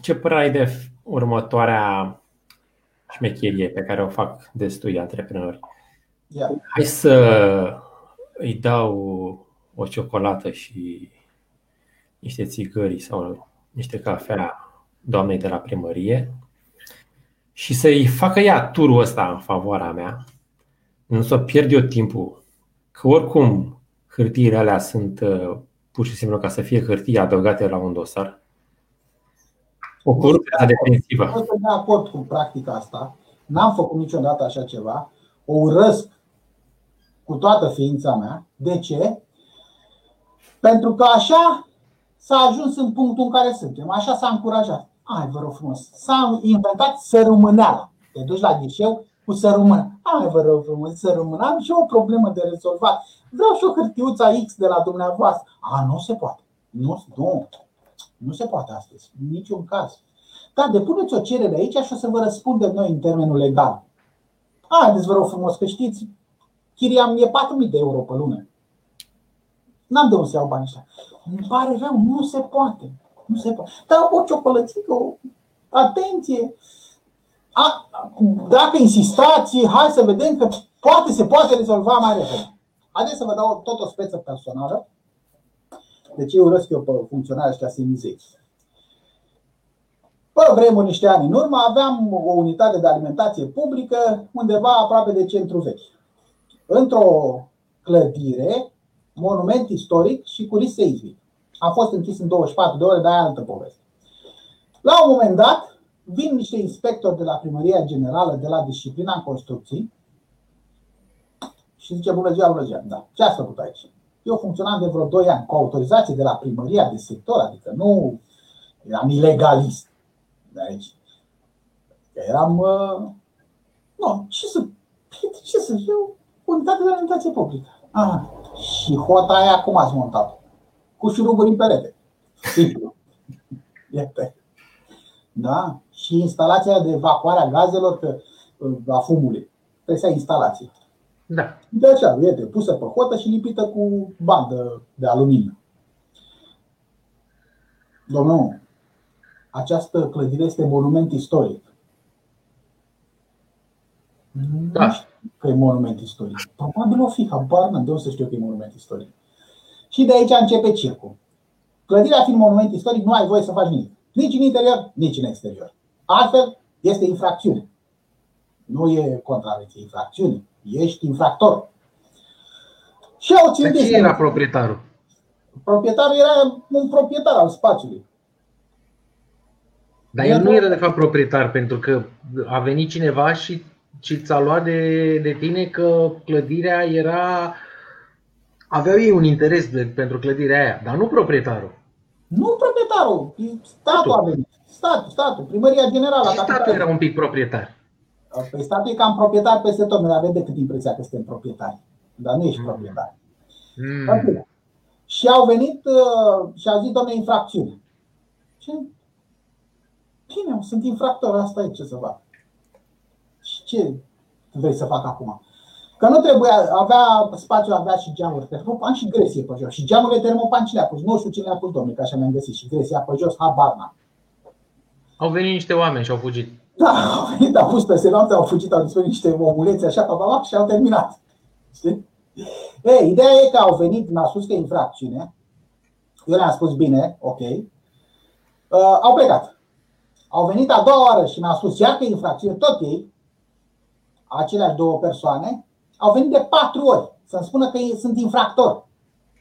ce părere ai de următoarea șmecherie pe care o fac destui antreprenori? Hai să îi dau o ciocolată și niște țigări sau niște cafea doamnei de la primărie și să-i facă ea turul ăsta în favoarea mea. Nu să pierd eu timpul, că oricum hârtiile alea sunt pur și simplu ca să fie hârtii adăugate la un dosar. O părere defensivă. Nu sunt de acord cu practica asta. N-am făcut niciodată așa ceva. O urăsc cu toată ființa mea. De ce? Pentru că așa s-a ajuns în punctul în care suntem. Așa s-a încurajat. Ai, vă rog frumos, s-a inventat sărumâneala. Te duci la ghișeu cu sărumâna. Ai, vă rog frumos, sărumâna, am și o problemă de rezolvat. Vreau și o hârtiuța X de la dumneavoastră. A, nu se poate. Nu se poate astăzi. În niciun caz. Dar depuneți o cerere aici și o să vă răspundem noi în termenul legal. Haideți, vă rog frumos, că știți, chiria e 4.000 de euro pe lună. N-am de unde să iau bani ăștia. Îmi pare rău, nu se poate. Dar o ciocolățică, atenție. Dacă insistați, hai să vedem că poate se poate rezolva mai repede. Haideți să vă dau tot o speță personală. Deci eu urăsc eu pe funcționari ăștia semizeci. Pe vremuri, niște ani în urmă, aveam o unitate de alimentație publică undeva aproape de centru vechi. Într-o clădire, monument istoric și cu risc seismic. Am fost închis în 24 de ore, dar aia altă poveste. La un moment dat, vin niște inspectori de la Primăria Generală, de la Disciplina în Construcții și zice, bună ziua, da, ce ați făcut aici? Eu funcționam de vreo 2 ani cu autorizație de la primăria de sector, adică nu eram ilegalist de aici. Eram Nu, ce să fiu? Unitate de alimentație publică. Ah, și hota aia cum ați montat? Cu șuruburi în perete. Iată. Da? Și instalația de evacuare a gazelor a fumului. Trebuie să instalație. Da. De aceea, iată, pusă pe hotă și lipită cu bandă de aluminiu. Domnul, această clădire este monument istoric. Da. Nu știu că e monument istoric. Probabil o fi, habar n-am, de unde să știu că e monument istoric. Și de aici începe circul. Clădirea fiind monument istoric, nu ai voie să faci nimic. Nici în interior, nici în exterior. Altfel, este infracțiune. Nu e contravenție, infracțiune. Ești infractor. Și au ținut. Cine era proprietarul? Proprietarul era un proprietar al spațiului. Dar el nu era de fapt proprietar, pentru că a venit cineva și ți-a luat de tine că clădirea era... Aveau ei un interes pentru clădirea aia, dar nu proprietarul. Nu proprietarul, statul a venit. Statul, primăria generală. Și statul era un pic proprietar. Păi statul e cam proprietar peste tot, noi avem decât impresia că suntem proprietari. Dar nu ești proprietar. Mm. Și au venit și au zis, domne, infracțiune. Și bine, sunt infractor, asta e, ce să fac. Și ce vrei să fac acum? Că nu trebuia, avea spațiu și geamuri termopan și gresie pe jos. Și geamurile termopan cine a pus? Nu știu cine a pus, domnule, că așa mi-am găsit. Și gresia pe jos, habar n-am. Au venit niște oameni și au fugit. Da, au venit, au pus pe selanță, au fugit, au dispărut niște omulețe așa, papavac și au terminat. Știi? Ei, ideea e că au venit, mi-a spus că e infracțiune. Eu le-am spus bine, ok. Au plecat. Au venit a doua oară și mi-a spus iar că e infracțiune, tot ei, aceleași două persoane, au venit de 4 ori să-mi spună că sunt infractor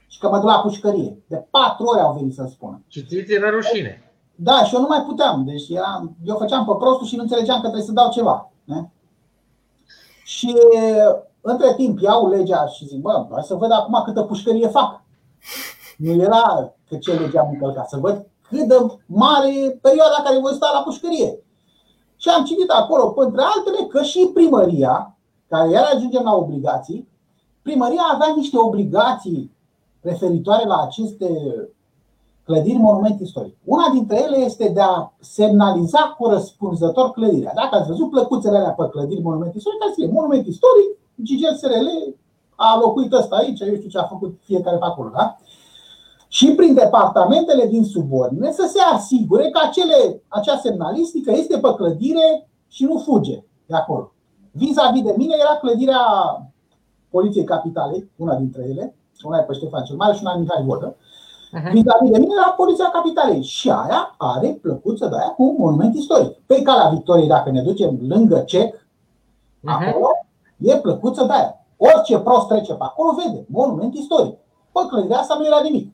și că mă duc la pușcărie. De 4 ori au venit să-mi spună. Și ți era rușine. Da, și eu nu mai puteam. Deci eu făceam pe prostul și nu înțelegeam că trebuie să dau ceva. Ne? Și între timp iau legea și zic, bă, hai să văd acum câtă pușcărie fac. Nu era că ce lege am încălcat, să văd cât de mare perioada care voi sta la pușcărie. Și am citit acolo, printre altele, că și primăria, care iar ajungem la obligații, primăria avea niște obligații referitoare la aceste clădiri monument istoric. Una dintre ele este de a semnaliza corespunzător clădirea. Dacă ați văzut plăcuțele alea pe clădiri monument istoric, ați zis, monument istoric, Gigel SRL a locuit ăsta aici, eu știu ce a făcut fiecare pe acolo, da? Și prin departamentele din subordine să se asigure că acea semnalistică este pe clădire și nu fuge de acolo. Vis-a-vis de mine era clădirea Poliției Capitalei, una dintre ele, una e pe Ștefan cel Mare și una e Mihai Vodă. Vis-a-vis de mine era Poliția Capitalei și aia are plăcuță de aia cu un monument istoric. Pe Calea Victoriei, dacă ne ducem lângă CEC, acolo e plăcuță de aia. Orice prost trece pe acolo vede monument istoric. Pe clădirea asta nu era nimic.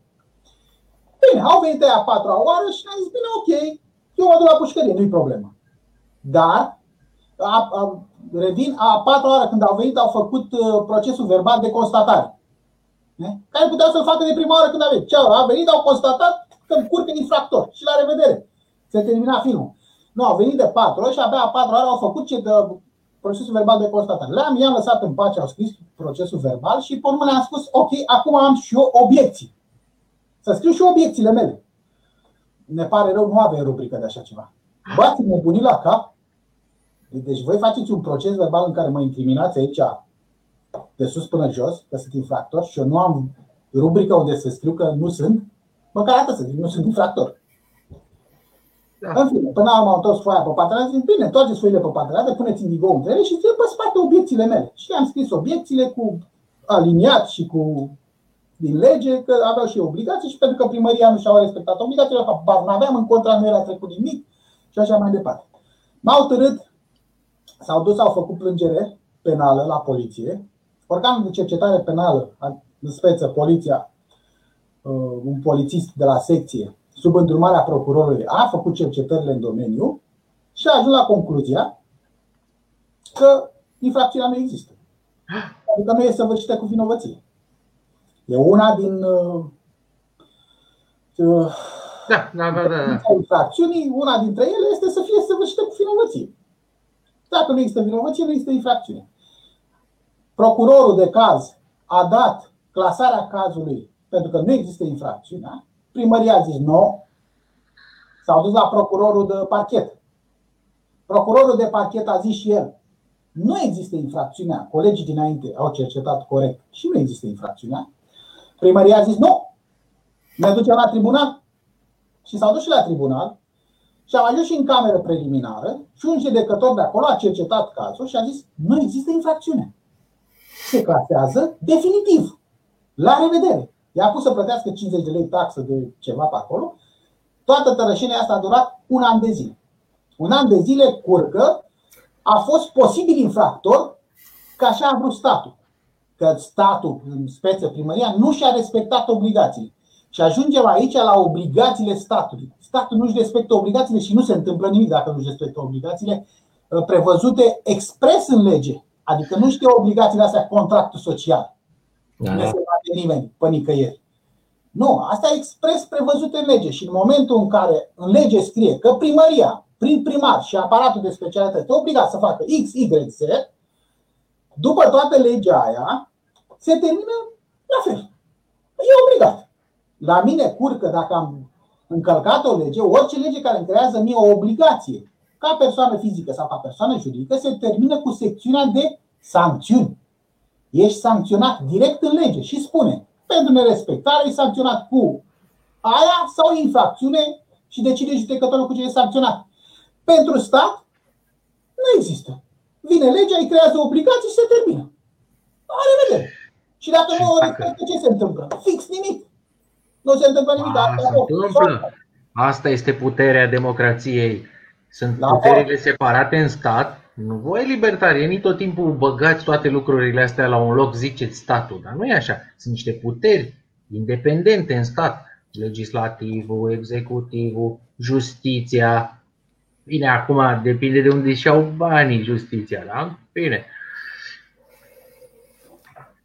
Bine, au venit aia 4-a oară și am zis, bine, ok, eu mă duc la pușcărie, nu-i problemă. Dar, revin, a 4-a oară când au venit, au făcut procesul verbal de constatare. Ne? Care puteau să-l facă de prima oară când a venit. A venit, au constatat că îmi curcă infractor și la revedere. Se termina filmul. Nu, au venit de 4 ori și abia a 4-a oară au făcut procesul verbal de constatare. I-am lăsat în pace, au scris procesul verbal și pe urmă le-am spus, ok, acum am și eu obiecții. Să scriu și obiecțiile mele. Ne pare rău, nu avem rubrică de așa ceva. Bați nebunii la cap. Deci voi faceți un proces verbal în care mă incriminați aici de sus până jos, că sunt infractor și eu nu am rubrică unde să scriu că nu sunt, măcar atât să zic, nu sunt infractor. Da. În fine, până am întors foaia pe partea, zic, bine, toarceți foile pe partea, puneți indigo între ele și zic, bă, spate obiecțiile mele. Și am scris obiecțiile cu aliniat și cu... din lege, că aveau și obligații și pentru că primăria nu și-au respectat obligațiile, bar n-aveam, în contra nu era trecut nimic și așa mai departe. M-au târât, s-au dus, au făcut plângere penală la poliție. Organul de cercetare penală, în speță poliția, un polițist de la secție, sub îndrumarea procurorului, a făcut cercetările în domeniu și a ajuns la concluzia că infracțiunea nu există. Adică nu e săvârșită cu vinovăție. E una din infracțiunii, una dintre ele este să fie săvârșită cu vinovăție. Dacă nu există vinovăție, nu există infracțiune. Procurorul de caz a dat clasarea cazului pentru că nu există infracțiunea. Primăria a zis nu. S-au dus la procurorul de parchet. Procurorul de parchet a zis și el nu există infracțiunea. Colegii dinainte au cercetat corect și nu există infracțiunea. Primăria a zis nu. Ne ducem la tribunal. Și s-au dus și la tribunal. Și am ajuns și în cameră preliminară și un judecător de acolo a cercetat cazul și a zis nu există infracțiune. Se clasează definitiv. La revedere. I-a pus să plătească 50 de lei taxă de ceva pe acolo. Toată tărășenia asta a durat un an de zile. Un an de zile curcă. A fost posibil infractor că așa a vrut statul. Că statul, în speță primăria, nu și-a respectat obligațiile. Și ajungem aici la obligațiile statului. Statul nu-și respectă obligațiile și nu se întâmplă nimic dacă nu-și respectă obligațiile prevăzute expres în lege. Adică nu știe obligațiile astea, contractul social. Da. Nu se bate nimeni pe nicăieri. Nu, asta e expres prevăzut în lege. Și în momentul în care în lege scrie că primăria, prin primar și aparatul de specialitate e obligat să facă X, Y, Z, după toată legea aia se termină la fel. E obligat. La mine curcă dacă am încălcat o lege, orice lege care îmi creează mie o obligație, ca persoană fizică sau ca persoană juridică, se termină cu secțiunea de sancțiuni. Ești sancționat direct în lege și spune, pentru nerespectare ești sancționat cu aia sau infracțiune și decide judecătorul cu ce e sancționat. Pentru stat nu există. Vine legea, îi creează obligații și se termină. La revedere. Și dacă nu o respectă, ce se întâmplă? Fix nimic. Nu se întâmplă nimic. Asta este puterea democrației. Sunt puterile separate în stat. Nu voi libertarienii tot timpul băgați toate lucrurile astea la un loc, ziceți statul. Dar nu e așa. Sunt niște puteri independente în stat. Legislativul, executivul, justiția. Bine, acum depinde de unde și-au banii justiția, da? Bine.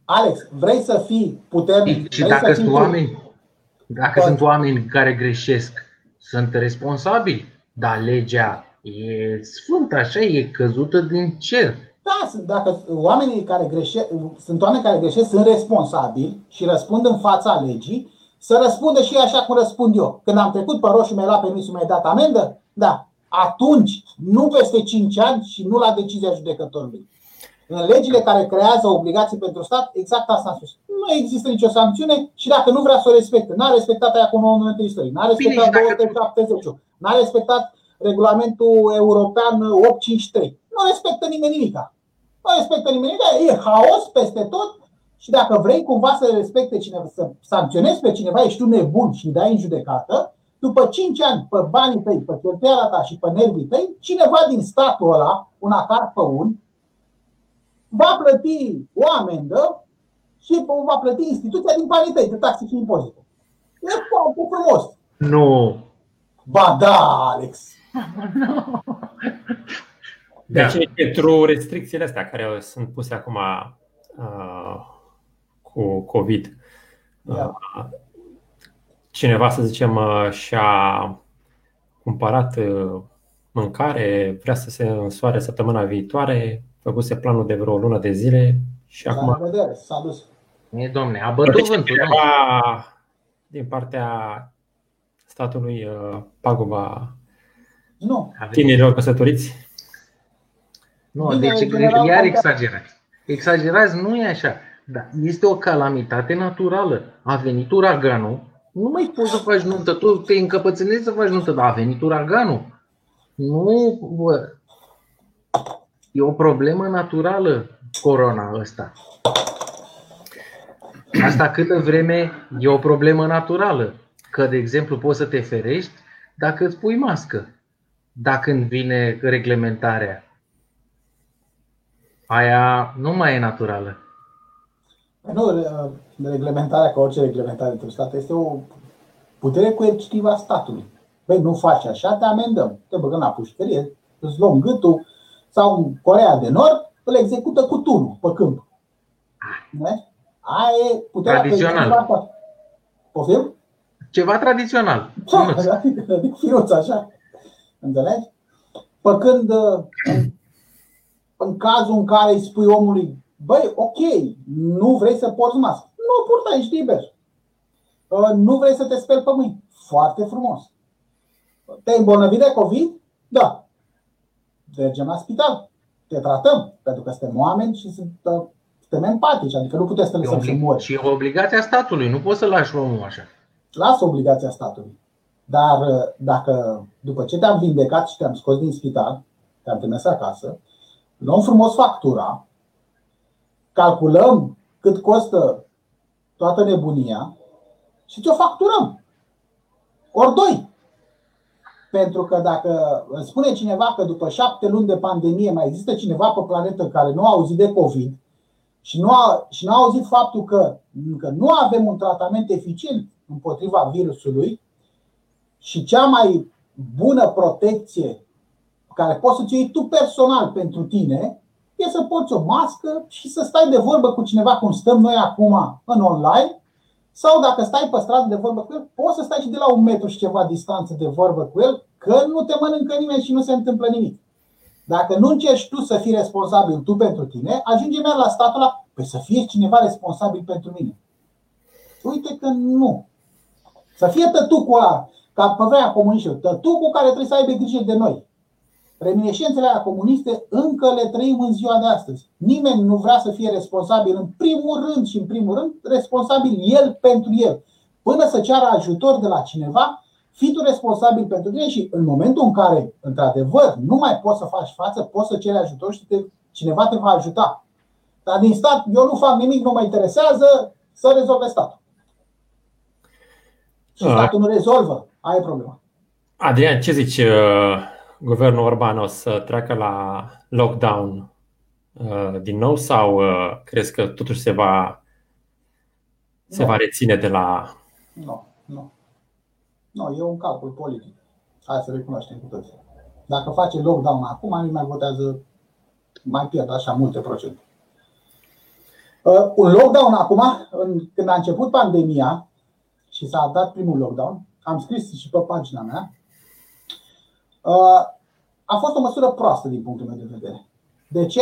Alex, vrei să fii puternic? Și dacă sunt oameni... Dacă sunt oameni care greșesc, sunt responsabili, dar legea e sfântă, așa, e căzută din cer. Da, dacă oamenii care greșesc, sunt oameni care greșesc, sunt responsabili și răspund în fața legii, să răspundă și așa cum răspund eu. Când am trecut pe roșu, mi-ai luat permisul, mi-ai dat amendă? Da. Atunci, nu peste 5 ani și nu la decizia judecătorului. În legile care creează obligații pentru stat, exact asta am spus. Nu există nicio sancțiune și dacă nu vrea să o respecte, n-a respectat aia cu 9 istoric, n-a respectat 270, n-a respectat regulamentul european 853. Nu respectă nimeni nimica. Nu respectă nimeni nimica, e haos peste tot și dacă vrei cumva să respecte cineva, să sancționezi pe cineva, ești tu nebun și îi dai în judecată, după 5 ani pe banii tăi, pe cheltuiala ta și pe nervii tăi, cineva din statul ăla, un acar pe un, va plăti o amendă și va plăti instituția din banii tăi de taxe și impozite. E foarte frumos. Nu. Ba da, Alex. No. De aceea pentru restricțiile astea care sunt puse acum cu COVID, cineva, să zicem, și-a cumpărat mâncare, vrea să se însoare săptămâna viitoare, făcuse planul de vreo o lună de zile și acum... S-a dus. E, domne, a bătut vântul. Din partea statului paguba tinerilor căsătoriți? Nu, deci iar exagerați. Exagerați nu e așa. Da, este o calamitate naturală. A venit uraganul, nu mai poți să faci nuntă, tu te încăpățânezi să faci nuntă, dar a venit uraganul. Nu... E o problemă naturală corona asta. Asta câtă vreme e o problemă naturală. Că, de exemplu, poți să te ferești dacă îți pui mască. Dacă îmi vine reglementarea. Aia nu mai e naturală. Nu, reglementarea, ca orice reglementare într-un stat, este o putere coercitivă a statului. Băi, nu faci așa, te amendăm. Te băgăm la pușcărie, îți luăm gâtul. Sau în Coreea de Nord, îl execută cu tunul pe câmp. Aia e puterea tradițional. Poftim? Ceva tradițional. Firuț așa. Înțelegi? Pe când în cazul în care îi spui omului, băi, ok, nu vrei să porți mască, nu o purta, ești liber. Nu vrei să te speli pe mâini, foarte frumos. Te-ai îmbolnăvit de COVID? Da. Mergem la spital, te tratăm, pentru că suntem oameni și suntem empatici, adică nu puteți să le lăsăm mori. Și e obligația statului, nu poți să lași omul așa. Lasă obligația statului. Dar dacă după ce te-am vindecat și te-am scos din spital, te-am trimis acasă, luăm frumos factura, calculăm cât costă toată nebunia și ți-o facturăm. Ori doi. Pentru că dacă îmi spune cineva că după 7 luni de pandemie mai există cineva pe planetă care nu a auzit de COVID și nu a auzit faptul că încă nu avem un tratament eficient împotriva virusului și cea mai bună protecție care poți să-ți iei tu personal pentru tine e să porți o mască și să stai de vorbă cu cineva cum stăm noi acum în online. Sau dacă stai pe stradă de vorbă cu el, poți să stai și de la 1 metru și ceva distanță de vorbă cu el, că nu te mănâncă nimeni și nu se întâmplă nimic. Dacă nu încerci tu să fii responsabil tu pentru tine, ajunge merg la statul ăla, păi să fie cineva responsabil pentru mine. Uite că nu. Să fie tătucul ăla, ca pe vremea comuniștilor, tătucul care trebuie să aibă grijă de noi. Reminiscențele alea comuniste încă le trăim în ziua de astăzi. Nimeni nu vrea să fie responsabil în primul rând, responsabil el pentru el. Până să ceară ajutor de la cineva, fii tu responsabil pentru tine și în momentul în care, într-adevăr, nu mai poți să faci față, poți să ceri ajutor și cineva te va ajuta. Dar din stat, eu nu fac nimic, nu mă interesează, să rezolve statul. Și statul nu rezolvă, aia e problema. Adrian, ce zici? Guvernul Orban o să treacă la lockdown din nou sau crezi că totuși se va reține de la... Nu, e un calcul politic. Hai să recunoaștem cu toți. Dacă face lockdown acum, nu mai votează, mai pierd așa multe procente. Un lockdown acum, când a început pandemia și s-a dat primul lockdown, am scris și pe pagina mea, a fost o măsură proastă din punctul meu de vedere. De ce?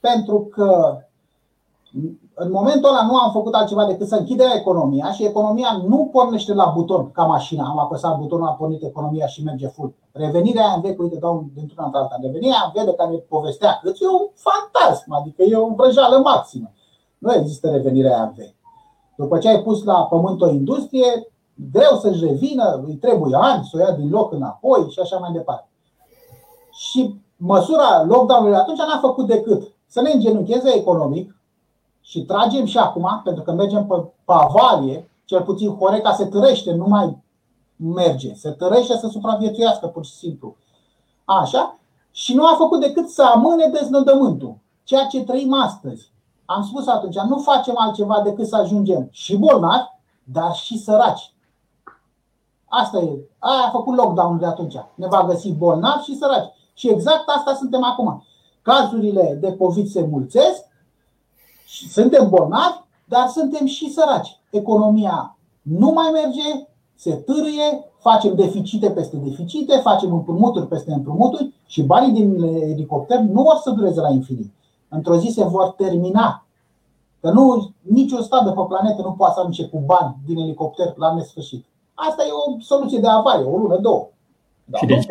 Pentru că în momentul ăla nu am făcut altceva decât să închidem economia și economia nu pornește la buton ca mașina. Am apăsat butonul, a pornit economia și merge full. Revenirea aia în vechi, uite, dau dintr-una în alta. Revenirea aia care ne povestea că e un fantasm, adică e o vrăjeală maximă. Nu există revenirea aia în vechi. După ce ai pus la pământ o industrie, greu să-și revină, îi trebuie ani să o ia din loc înapoi și așa mai departe. Și măsura lockdown-ului atunci n-a făcut decât să ne îngenuncheze economic și tragem și acum, pentru că mergem pe avarie, cel puțin Horeca se târăște, nu mai merge, se târăște să supraviețuiască pur și simplu. Așa, și nu a făcut decât să amâne deznodământul, ceea ce trăim astăzi. Am spus atunci, nu facem altceva decât să ajungem și bolnavi, dar și săraci. Asta e. Aia a făcut lockdown-ul de atunci. Ne va găsi bolnavi și săraci. Și exact asta suntem acum. Cazurile de COVID se mulțesc, suntem bolnavi, dar suntem și săraci. Economia nu mai merge, se târâie, facem deficite peste deficite, facem împrumuturi peste împrumuturi și banii din elicopter nu vor să dureze la infinit. Într-o zi se vor termina. Că nu, niciun stat de pe planetă nu poate să arunce cu bani din elicopter la nesfârșit. Asta e o soluție de avarie, o lună, două. Dar și deci,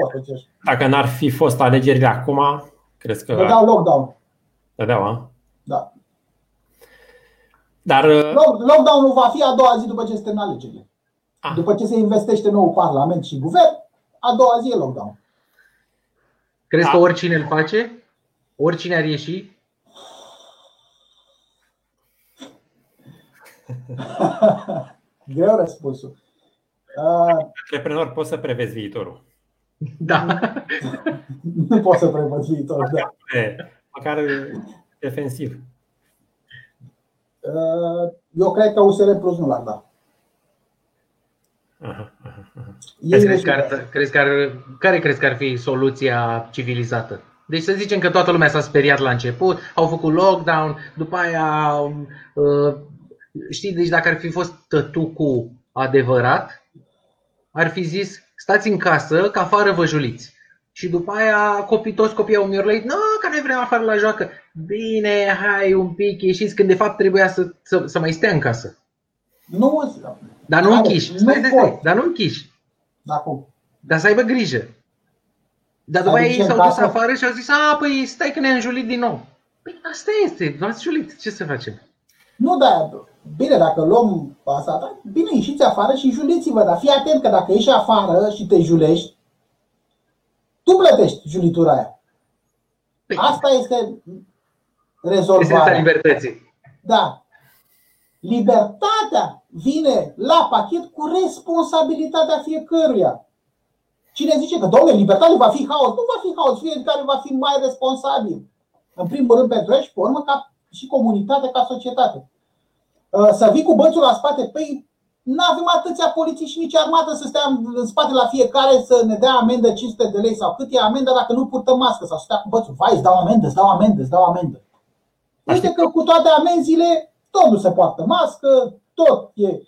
dacă n-ar fi fost alegerile acum, crezi că... Dădeau lockdown. Dădeau, da. Dar lockdown-ul va fi a doua zi după ce se termină alegerile. După ce se investește nou parlament și guvern, a doua zi e lockdown. Crezi că oricine îl face? Oricine ar ieși? Greu răspunsul. Antreprenor, poți să prevezi viitorul. Da. Nu poți să prevezi viitorul, da. Măcar defensiv. Eu cred că USR Plus nu l-ar da. Care crezi că ar fi soluția civilizată? Deci să zicem că toată lumea s-a speriat la început, au făcut lockdown, după aia știi, deci dacă ar fi fost tătucul adevărat, ar fi zis, stați în casă, că afară vă juliți. Și după aia toți copiii au mirleit, nu, că nu-i vrem afară la joacă. Bine, hai un pic, ieșiți, când de fapt trebuia să mai stea în casă. Nu, dar nu închiși. Dar nu închiși. Da, cum? Dar să aibă grijă. Dar după aia ei s-au dus afară și au zis, păi stai că ne-a înjulit din nou. Păi asta este, v-ați julit, ce să facem? Nu, dar bine, dacă luăm asta, da, bine, ieșiți afară și juliți-vă. Dar fii atent că dacă ieși afară și te julești, tu plătești julitura aia. Asta este rezolvarea. Esența libertății. Da. Libertatea vine la pachet cu responsabilitatea fiecăruia. Cine zice că, domnule, libertate va fi haos? Nu va fi haos, fiecare va fi mai responsabil. În primul rând pentru el și pe urmă ca și comunitate, ca societate. Să vii cu bățul la spate, păi n-avem atâția poliții și nici armată să stea în spate la fiecare să ne dea amendă 500 de lei sau cât e amendă dacă nu purtăm mască sau să stea cu bățul. Vai, îți dau amendă. Uite că cu toate amenzile tot nu se poartă mască, tot. E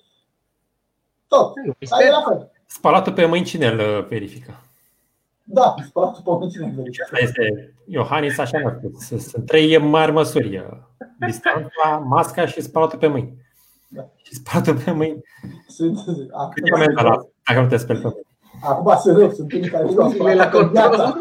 la fel. Spălatul pe mâini cine îl verifică? Da, spălatul pe mâini cine îl verifică? Asta este Iohannis, așa a spus. Sunt trei mari măsuri. Distanța, masca și spălatul pe mâini. Da. Și spălatul pe mâini. Dacă nu te speli pe mâini. Acum se rău, sunt unii care nu au spălatul pe viața.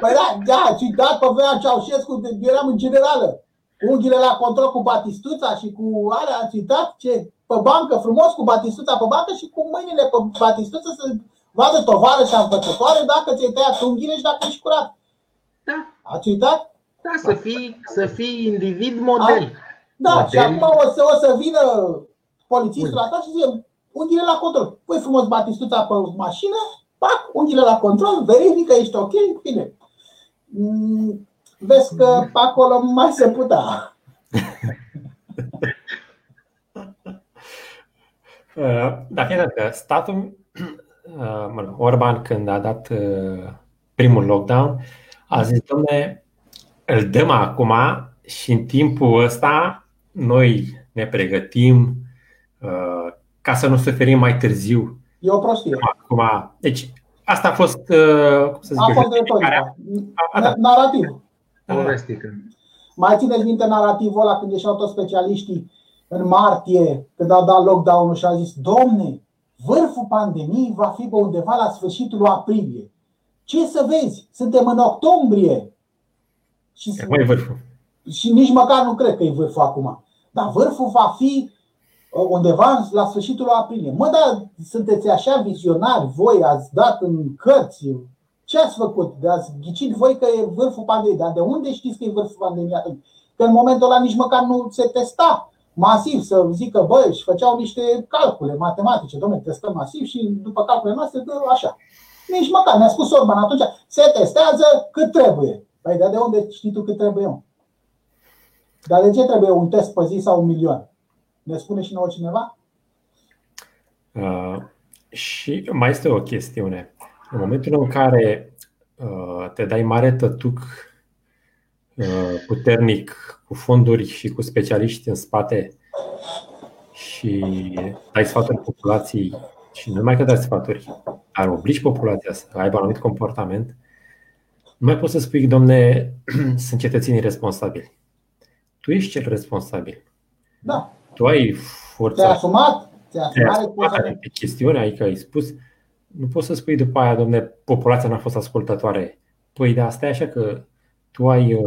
Păi da, citat pe Vea Ceaușescu, eram în generală. Unghiile la control cu batistuța și cu alea, a citat ce? Pe bancă, frumos, cu batistuța pe bancă și cu mâinile pe batistuță să vadă tovară și învățătoare dacă ți-ai tăiat unghiile și dacă ești curat. Da. Ați uitat? Da, să fii individ model. Da, model. Și acum o să vină polițistul ăsta și zice unghiile la control. Pui frumos batistuța pe mașină, pac, unghiile la control, verifică, ești ok, bine. Vezi că pe acolo mai se putea. Da, fiind că statul, Orban, când a dat primul lockdown, a zis, dom'le, îl dăm acum și în timpul ăsta noi ne pregătim ca să nu suferim mai târziu. E o prostie. Acum. Deci asta a fost, cum să zic, justificarea. Narativul. Mai țineți minte narativul ăla când ieșeau toți specialiștii în martie, când a dat lockdown-ul și a zis, domne, vârful pandemiei va fi pe undeva la sfârșitul aprilie. Ce să vezi? Suntem în octombrie. E vârful. Și nici măcar nu cred că e vârful acum. Dar vârful va fi undeva la sfârșitul aprilie. Mă, dar sunteți așa vizionari, voi ați dat în cărți. Ce ați făcut? Ați ghicit voi că e vârful pandemiei. Dar de unde știți că e vârful pandemiei? Că în momentul ăla nici măcar nu se testa masiv, să zică, băi, și făceau niște calcule matematice, domnule, testăm masiv și după calculele noastre dă așa. Nici măcar, ne-a spus Orban atunci, se testează cât trebuie. Păi, dar de unde știi tu cât trebuie? Dar de ce trebuie un test pe zi sau 1.000.000? Ne spune și nouă cineva? Și mai este o chestiune. În momentul în care te dai mare tătuc puternic, cu fonduri și cu specialiști în spate și dai sfaturi populației și nu numai că dai sfaturi, dar obligi populația să aibă un anumit comportament, nu mai poți să spui, domne, sunt cetățenii responsabili. Tu ești cel responsabil. Da. Tu ai forța. Te-ai asumat chestiunea, adică ai spus. Nu poți să spui după aia, domne, populația n-a fost ascultătoare. Păi, da, asta e așa că tu ai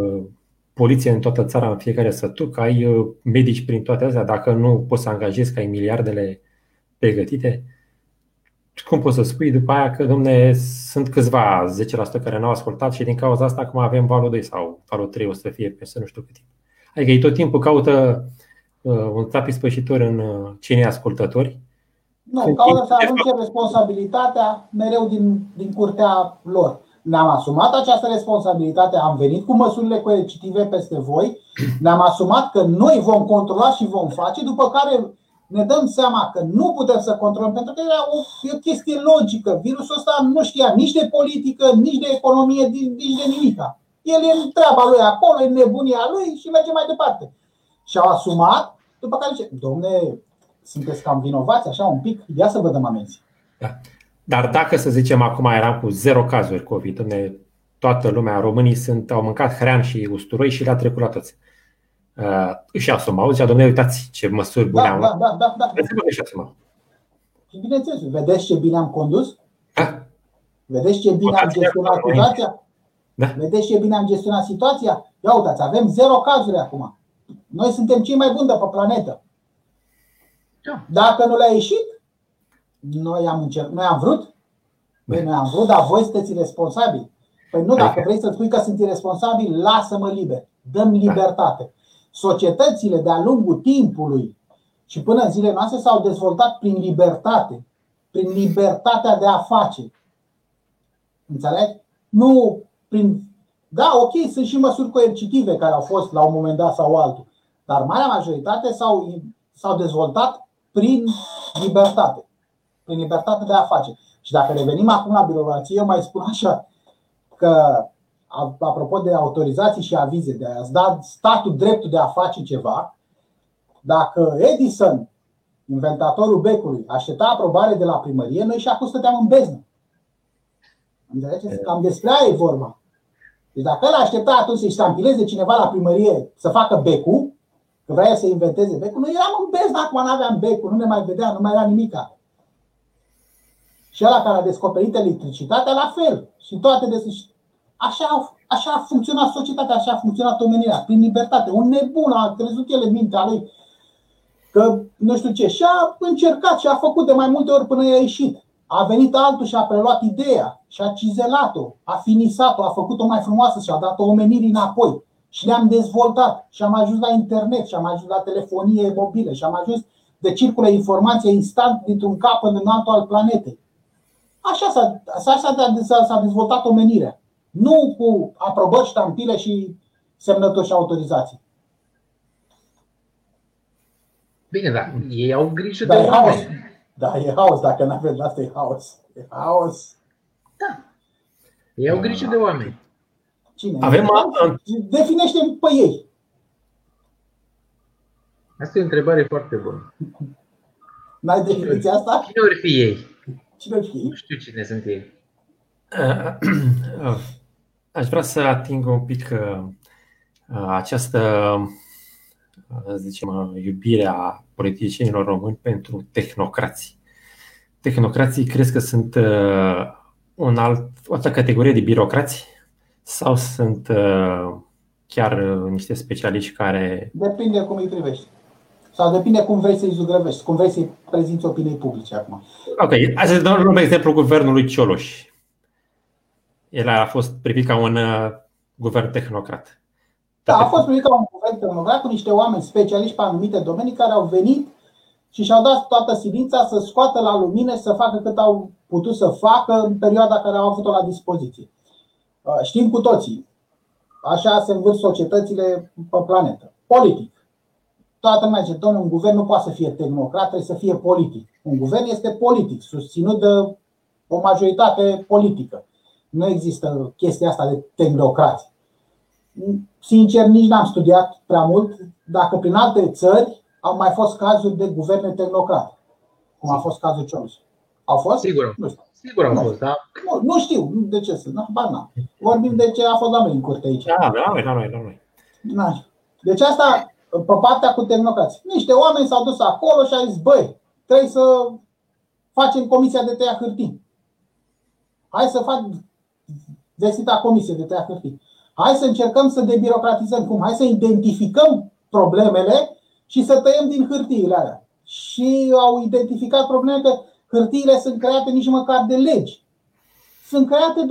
poliție în toată țara, în fiecare sătuc, ai medici prin toate astea, dacă nu poți să angajezi, că ai miliardele pregătite, cum poți să spui după aia că, domne, sunt câțiva 10% care n-au ascultat și din cauza asta acum avem valul 2 sau valul 3 o să fie peste nu știu cât timp. Adică ei tot timpul caută un țap ispășitor în cine ascultători. Nu, caută să arunce responsabilitatea mereu din curtea lor. Ne-am asumat această responsabilitate, am venit cu măsurile coercitive peste voi, ne-am asumat că noi vom controla și vom face, după care ne dăm seama că nu putem să controlăm, pentru că era o chestie logică. Virusul ăsta nu știa nici de politică, nici de economie, nici de nimica. El e în treaba lui acolo, e nebunia lui și merge mai departe. Și-au asumat, după care zice, domne, sunteți cam vinovați așa un pic, ia să vă dăm amenzi. Da. Dar dacă, să zicem, acum eram cu 0 cazuri COVID, unde toată lumea, românii au mâncat hrean și usturoi și le-a trecut la toți, își asumau, zicea, domnule, uitați ce măsuri bune am luat. Da. Și bineînțeles, vedeți ce bine am condus? Da. Vedeți ce bine am gestionat situația? Da. Vedeți ce bine am gestionat situația? Ia uitați, avem 0 cazuri acum. Noi suntem cei mai buni de pe planetă. Da. Dacă nu le-a ieșit, noi am vrut. Păi noi am vrut, dar voi sunteți irresponsabili. Păi nu, dacă vrei să spui că sunt irresponsabil, lasă-mă liber. Dăm libertate. Societățile de-a lungul timpului și până în zilele noastre s-au dezvoltat prin libertate. Prin libertatea de a face. Înțelegi? Nu prin... Da, ok, sunt și măsuri coercitive care au fost la un moment dat sau altul. Dar marea majoritate s-au dezvoltat prin libertate. Prin libertatea de a face. Și dacă revenim acum la birocrație, eu mai spun așa că, apropo de autorizații și avize, de a-ți da statul dreptul de a face ceva, dacă Edison, inventatorul becului, aștepta aprobare de la primărie, noi și acum stăteam în beznă. Înțelegeți? Cam despre aia e vorba. Deci dacă el aștepta atunci să-și stampileze cineva la primărie să facă becul, că vrea să inventeze becul, noi eram în beznă, acum n-aveam becul, nu ne mai vedeam, nu mai era nimica. Și ăla care a descoperit electricitatea, la fel. Și toate așa a funcționat societatea, așa a funcționat omenirea, prin libertate. Un nebun a crezut el în mintea lui că nu știu ce. Și a încercat și a făcut de mai multe ori până i-a ieșit. A venit altul și a preluat ideea și a cizelat-o, a finisat-o, a făcut-o mai frumoasă și a dat-o omenirii înapoi. Și ne-am dezvoltat și am ajuns la internet și am ajuns la telefonie mobilă și am ajuns de circulă informație instant dintr-un cap în altul al planetei. Așa s-a dezvoltat omenirea. Nu cu aprobări, ștampile și semnători și autorizații. Bine, da. Ei au grijă de haos. Da, e haos. Dacă n-aveți asta, e haos. E haos. Da. Ei au grijă de oameni. Cine? Definește-mi pe ei. Asta e o întrebare foarte bună. N-ai definiția asta? Cine ori fi ei? Nu știu cine sunt ei. Aș vrea să ating un pic această, să zicem, iubire a politicienilor români pentru tehnocrații. Tehnocrații crezi că sunt o altă categorie de birocrați sau sunt chiar niște specialiști care... Depinde cum îi privești. Sau depinde cum vrei să-i zugrăvești, cum vrei să-i prezinți opiniei publice acum. Ok, hai să dăm un exemplu guvernului Cioloș. El a fost privit ca un guvern tehnocrat. Da, a fost privit ca un guvern tehnocrat cu niște oameni specialiști pe anumite domenii care au venit și și-au dat toată silința să scoată la lumină și să facă cât au putut să facă în perioada care au avut-o la dispoziție. Știm cu toții, așa se învârt societățile pe planetă. Politic. Toată lumea zice, domnule, un guvern nu poate să fie tehnocrat, trebuie să fie politic. Un guvern este politic, susținut de o majoritate politică. Nu există chestia asta de tehnocrație. Sincer, nici n-am studiat prea mult dacă prin alte țări au mai fost cazuri de guverne tehnocrate, cum a fost cazul Cioloș. Au fost? Sigur. Nu știu. Sigur au fost, da. Nu știu de ce sunt. Vorbim de ce a fost la noi în curte aici. Da. Deci asta... Pe partea cu tehnocrații. Niște oameni s-au dus acolo și au zis, băi, trebuie să facem comisia de tăia hârtii. Hai să fac vestita comisie de tăia hârtii. Hai să încercăm să debirocratizăm. Cum? Hai să identificăm problemele și să tăiem din hârtiile alea. Și au identificat probleme că hârtiile sunt create nici măcar de legi. Sunt create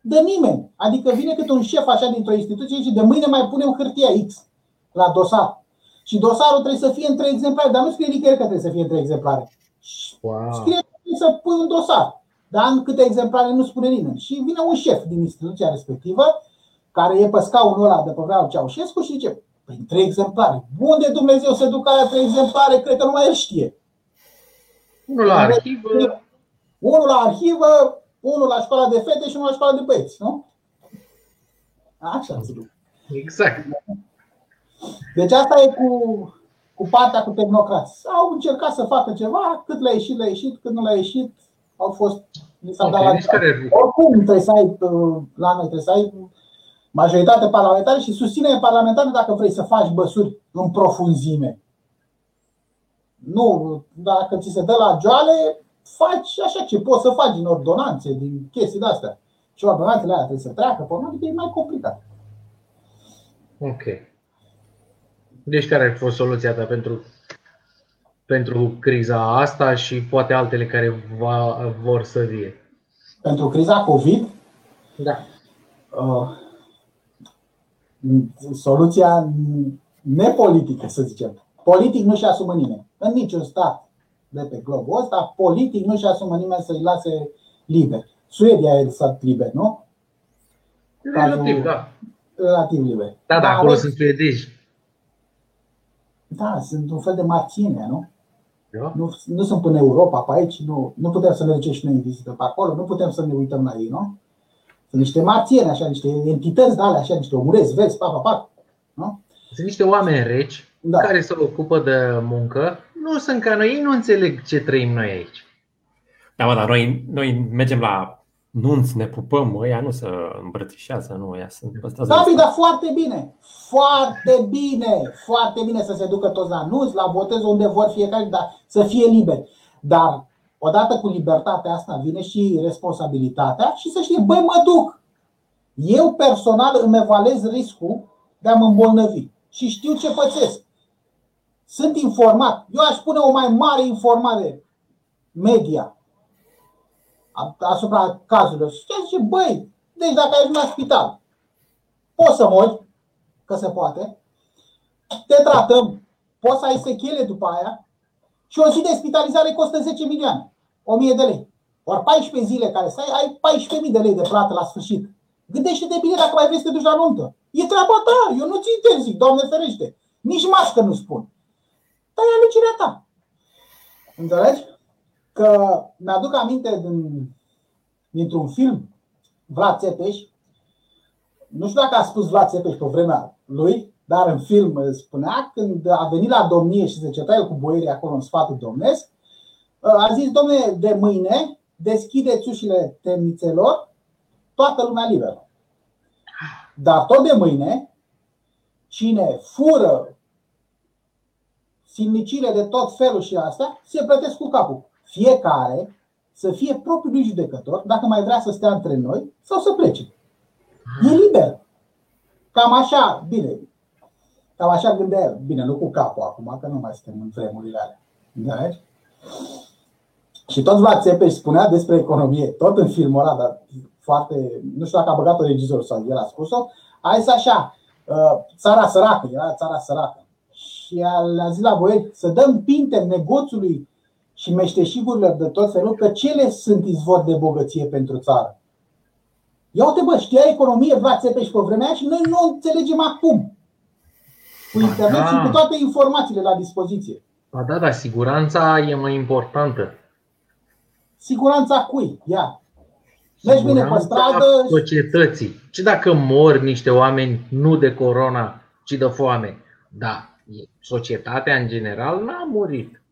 de nimeni. Adică vine câte un șef așa dintr-o instituție și de mâine mai punem hârtia X la dosar. Și dosarul trebuie să fie în 3 exemplare, dar nu scrie nicăieri că trebuie să fie în 3 exemplare. Wow. Scrie că trebuie să pui un dosar, dar în câte exemplare nu spune nimeni. Și vine un șef din instituția respectivă, care e pe scaunul ăla de pe vremea lui Ceaușescu și zice, prin 3 exemplare. Unde Dumnezeu se duc alea 3 exemplare? Cred că numai el știe. Unul la arhivă, unul la școala de fete și unul la școala de băieți, nu? Așa se duc. Exact. Deci asta e cu partea cu tehnocrați. Au încercat să facă ceva, cât le-a ieșit, cât nu le-a ieșit, au fost. Oricum trebuie să ai, la noi trebuie să ai majoritate parlamentară și susținere parlamentară dacă vrei să faci măsuri în profunzime. Nu, dacă ți se dă la joale, faci așa ce poți să faci din ordonanțe, din chestii de astea. Și ordonanțele alea trebuie să treacă, pentru că e mai complicat. Ok. Deci care ar fi fost soluția ta pentru criza asta și poate altele care vor să vie? Pentru criza COVID? Da. Soluția nepolitică, să zicem. Politic nu-și asumă nimeni. În niciun stat de pe globul ăsta, politic nu-și asumă nimeni să-i lase liber. Suedia e stat liber, nu? Relativ, da. Relativ liber. Da, dar acolo sunt suedici. Da, sunt un fel de marține, nu? Da. Nu sunt până Europa pe aici, nu putem să mergem și noi în vizită pe acolo, nu putem să ne uităm la ei, nu? Sunt niște marțieni, așa, niște entități de alea, așa, niște omurezi, vezi, pac, nu? Sunt niște oameni reci, da, care se ocupă de muncă, nu sunt ca noi, ei nu înțeleg ce trăim noi aici. Da, mă, dar noi mergem la nunți, ne pupăm, ăia nu se îmbrățișează, nu, ăia sunt păstrați. Gabi, dar foarte bine să se ducă toți la nunți, la botez, unde vor fiecare, dar să fie liberi. Dar odată cu libertatea asta vine și responsabilitatea și să știi, băi, mă duc. Eu personal îmi evaluez riscul de a mă îmbolnăvi și știu ce pățesc. Sunt informat. Eu aș pune o mai mare informare media asupra cazurilor. Și zice, băi, deci dacă ajungi la spital, poți să mori, că se poate, te tratăm, poți să ai sechele după aia și o zi de spitalizare costă 10 milioane, 1.000 de lei. Ori 14 zile care să ai 14.000 de lei de plată la sfârșit. Gândește-te bine dacă mai vrei să te duci la nuntă. E treaba ta, eu nu ți interzic, Doamne ferește. Nici mască nu spun. Dar e alegerea ta. Înțelegi? Că mi-aduc aminte dintr-un film, Vlad Țepeș. Nu știu dacă a spus Vlad Țepeș pe vremea lui, dar în film spunea, când a venit la domnie și se certa el cu boierii acolo în sfatul domnesc, a zis, domne, de mâine deschideți ușile temnițelor, toată lumea liberă. Dar tot de mâine, cine fură silnicile de tot felul și astea, se plătesc cu capul. Fiecare să fie propriul judecător, dacă mai vrea să stea între noi sau să plece. E liber. Cam așa, bine. Cam așa gândea el. Bine, nu cu capul acum, că nu mai suntem în vremurile alea. Da? Și tot Vlad Țepeș spunea despre economie, tot în filmul ăla, dar foarte, nu știu dacă a băgat-o regizorul sau el a spus-o, a zis așa, țara săracă, era țara săracă. Și le-a zis la boieri, să dăm pinte negoțului și meșteșigurilor de tot felul, că cele sunt izvor de bogăție pentru țară. Ia uite, bă, știa economie, Vlad Țepeș pe vremea aia și noi nu o înțelegem acum. Cu internet și cu toate informațiile la dispoziție. Ba da, dar siguranța e mai importantă. Siguranța cui? Ia. Mergi bine pe stradă. Societății. Și dacă mor niște oameni nu de corona, ci de foame. Da, societatea în general n-a murit.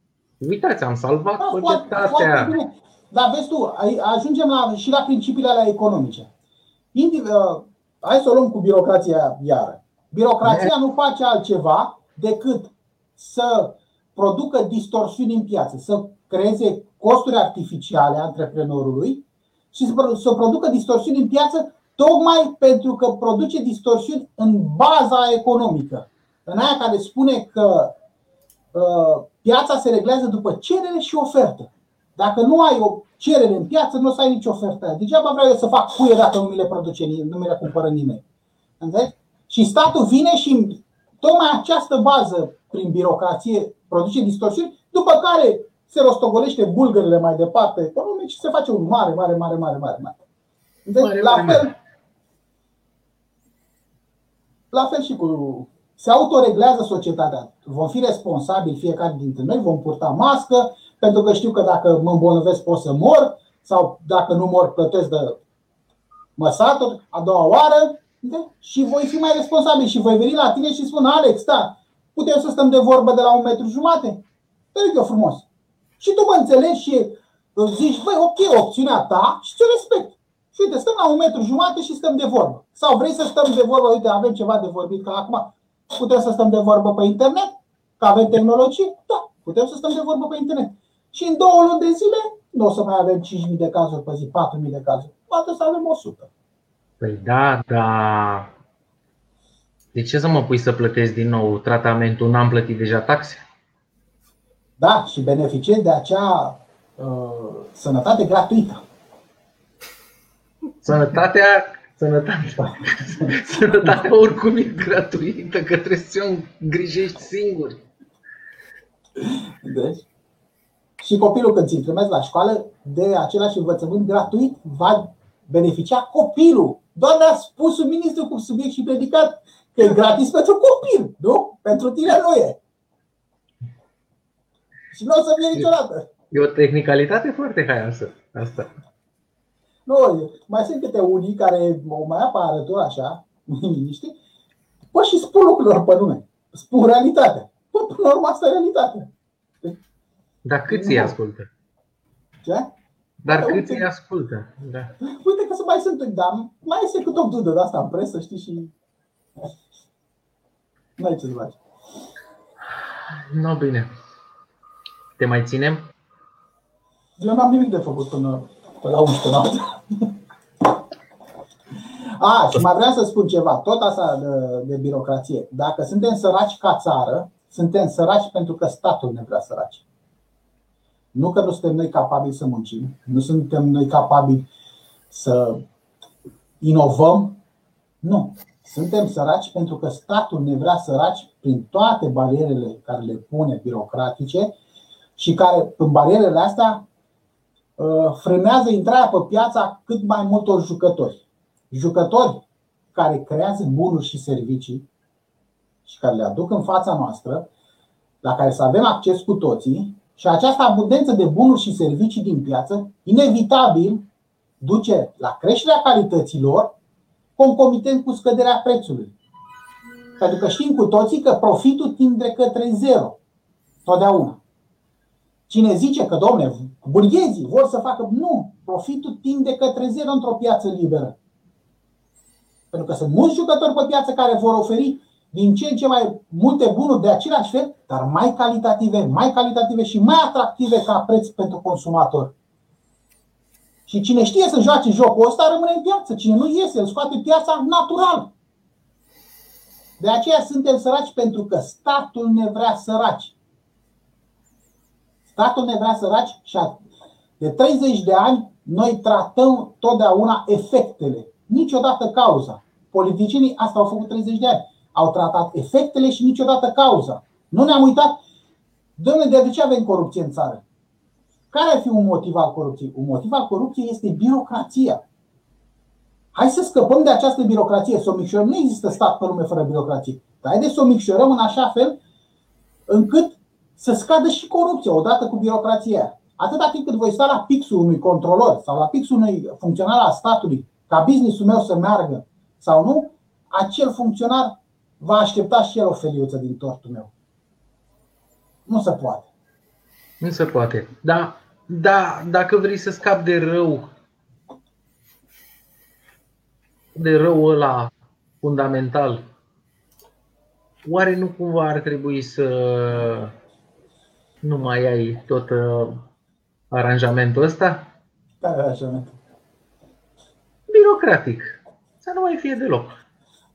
Uitați, am salvat societatea. Foarte bine. Dar vezi tu, ajungem și la principiile alea economice. Hai să o luăm cu birocrația iară. Birocrația nu face altceva decât să producă distorsiuni în piață, să creeze costuri artificiale a antreprenorului și să producă distorsiuni în piață tocmai pentru că produce distorsiuni în baza economică. În aia care spune că piața se reglează după cerere și ofertă. Dacă nu ai o cerere în piață, nu o să ai nici ofertă. Degeaba vreau eu să fac cuie dacă nu mi le produce, nu mi le cumpără nimeni. Înțelegi? Și statul vine și tocmai această bază prin birocrație produce distorsiuni, după care se rostogolește bulgările mai departe economic și se face un mare. Deci, la fel și cu... Se autoreglează societatea. Vom fi responsabili fiecare dintre noi, vom purta mască, pentru că știu că dacă mă îmbolnăvesc pot să mor sau dacă nu mor plătesc de măsaturi a doua oară și voi fi mai responsabil și voi veni la tine și spun, Alex, da, putem să stăm de vorbă de la 1,5 m? Te rog eu frumos. Și tu mă înțelegi și Îți zici, băi, ok, opțiunea ta și ți-o respect. Și uite, stăm la 1,5 metri și stăm de vorbă. Sau vrei să stăm de vorbă, uite, avem ceva de vorbit, că acum putem să stăm de vorbă pe internet, că avem tehnologie, da, putem să stăm de vorbă pe internet. Și în 2 luni de zile nu o să mai avem 5.000 de cazuri pe zi, 4.000 de cazuri. Poate să avem 100. Păi da, dar de ce să mă pui să plătesc din nou tratamentul? N-am plătit deja taxe? Da, și beneficiez de acea sănătate gratuită. Sănătatea oricum e gratuită, că trebuie să o îngrijești singur. Deci, și copilul când ți-l trimeți la școală, de același învățământ gratuit va beneficia copilul. Doamne, a spus un ministru cu subiect și predicat că e gratis pentru copil, nu? Pentru tine nu e. Și nu o să fie niciodată. E o tehnicalitate foarte haioasă asta. Nu, mai sunt câte unii care o mai apă așa, liniștit, păi și spun lucrurilor pe nume. Spun realitatea. Păi, până la urmă, asta e realitatea. Dar cât îi ascultă? Ce? Dar cât îi ascultă? Da. Uite că mai sunt, dar mai este cât o dudă de asta în presă, știi, și n-ai ce să faci. Nu, bine. Te mai ținem? Eu n-am nimic de făcut până la 11 noapte. A, și mai vreau să spun ceva. Tot asta de birocrație. Dacă suntem săraci ca țară, suntem săraci pentru că statul ne vrea săraci. Nu că nu suntem noi capabili să muncim, nu suntem noi capabili să inovăm. Nu. Suntem săraci pentru că statul ne vrea săraci prin toate barierele care le pune birocratice și care, prin barierele astea, frânează intrarea pe piața cât mai multor jucători. Jucători care creează bunuri și servicii și care le aduc în fața noastră, la care să avem acces cu toții. Și această abundență de bunuri și servicii din piață, inevitabil, duce la creșterea calităților, concomitent cu scăderea prețului. Pentru că știm cu toții că profitul tinde către zero. Totdeauna. Cine zice că, domne, burghezii vor să facă... Nu! Profitul tinde către zero într-o piață liberă. Pentru că sunt mulți jucători pe piață care vor oferi din ce în ce mai multe bunuri de același fel, dar mai calitative și mai atractive ca preț pentru consumator. Și cine știe să joace jocul ăsta rămâne în piață. Cine nu iese, îl scoate piața natural. De aceea suntem săraci pentru că statul ne vrea săraci. Statul ne vrea săraci și de 30 de ani noi tratăm totdeauna efectele, niciodată cauza. Politicienii asta au făcut 30 de ani. Au tratat efectele și niciodată cauza. Nu ne-am uitat. Dom'le, de ce avem corupție în țară? Care ar fi un motiv al corupției? Un motiv al corupției este birocrația. Hai să scăpăm de această birocrație. Să o micșorăm. Nu există stat pe lume fără birocrație. Dar haideți să o micșorăm în așa fel încât să scadă și corupția odată cu birocrația. Atâta timp cât voi sta la pixul unui controlor sau la pixul unui funcționar al statului ca business-ul meu să meargă sau nu, acel funcționar va aștepta și el o feliuță din tortul meu. Nu se poate. Nu se poate. Da, dacă vrei să scapi de rău ăla fundamental, oare nu cumva ar trebui să nu mai ai tot aranjamentul ăsta? Da, aranjament. Birocratic. Să nu mai fie deloc.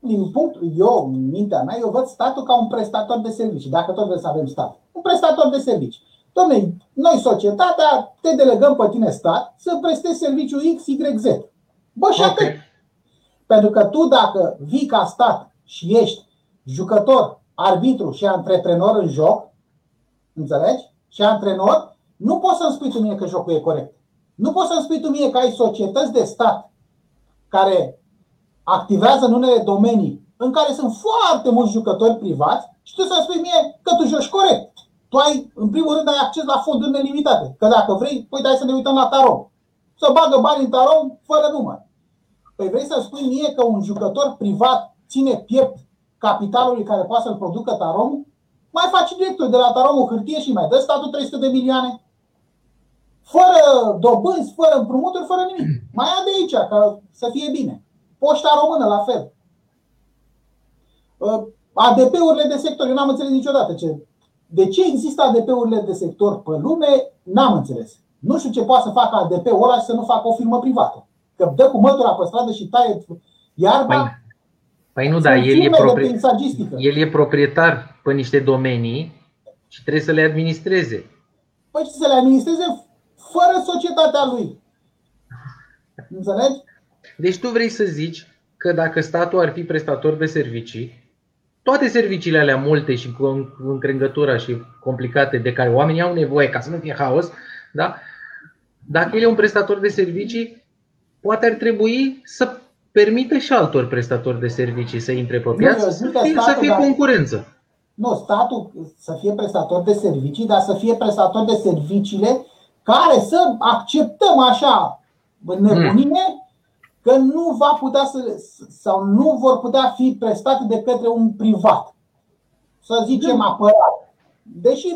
Din punctul, eu, în mintea mea, eu văd statul ca un prestator de servicii. Dacă tot vrem să avem stat, un prestator de servicii. Dom'le, noi, societatea, te delegăm pe tine, stat, să prestezi serviciul X, Y, Z. Bă, și atât. Okay. Pentru că tu, dacă vii ca stat și ești jucător, arbitru și antreprenor în joc, înțelegi? Și antrenor, nu poți să-mi spui tu mie că jocul e corect. Nu poți să-mi spui tu mie că ai societăți de stat care activează în unele domenii în care sunt foarte mulți jucători privați și tu să-mi spui mie că tu joci corect. Tu ai, în primul rând, ai acces la fonduri nelimitate. Că dacă vrei, păi hai să ne uităm la Tarom. Să bagă bani în Tarom fără număr. Păi vrei să-mi spui mie că un jucător privat ține piept capitalului care poate să-l producă Tarom? Mai faci directul de la Tarom o hârtie și mai dă statul 300 de milioane? fără dobânzi, fără împrumuturi, fără nimic. Mai ia de aici, ca să fie bine. Poșta română, la fel. ADP-urile de sector, eu n-am înțeles niciodată ce. De ce există ADP-urile de sector pe lume, n-am înțeles. Nu știu ce poate să facă ADP-ul ăla și să nu facă o firmă privată. Că dă cu mătura pe stradă și taie iarba. Păi nu, dar el e proprietar pe niște domenii și trebuie să le administreze. Păi să le administreze fără societatea lui. Înțelegi? Deci tu vrei să zici că dacă statul ar fi prestator de servicii, toate serviciile alea multe și cu încrângătura și complicate de care oamenii au nevoie ca să nu fie haos, da? Dacă el e un prestator de servicii, poate ar trebui să permită și altor prestatori de servicii să intre pe piață, să fie concurență. Nu, statul să fie prestator de servicii, dar să fie prestator de serviciile care să acceptăm așa în nebunie că nu va putea sau nu vor putea fi prestate de către un privat. Să zicem apărat. Deși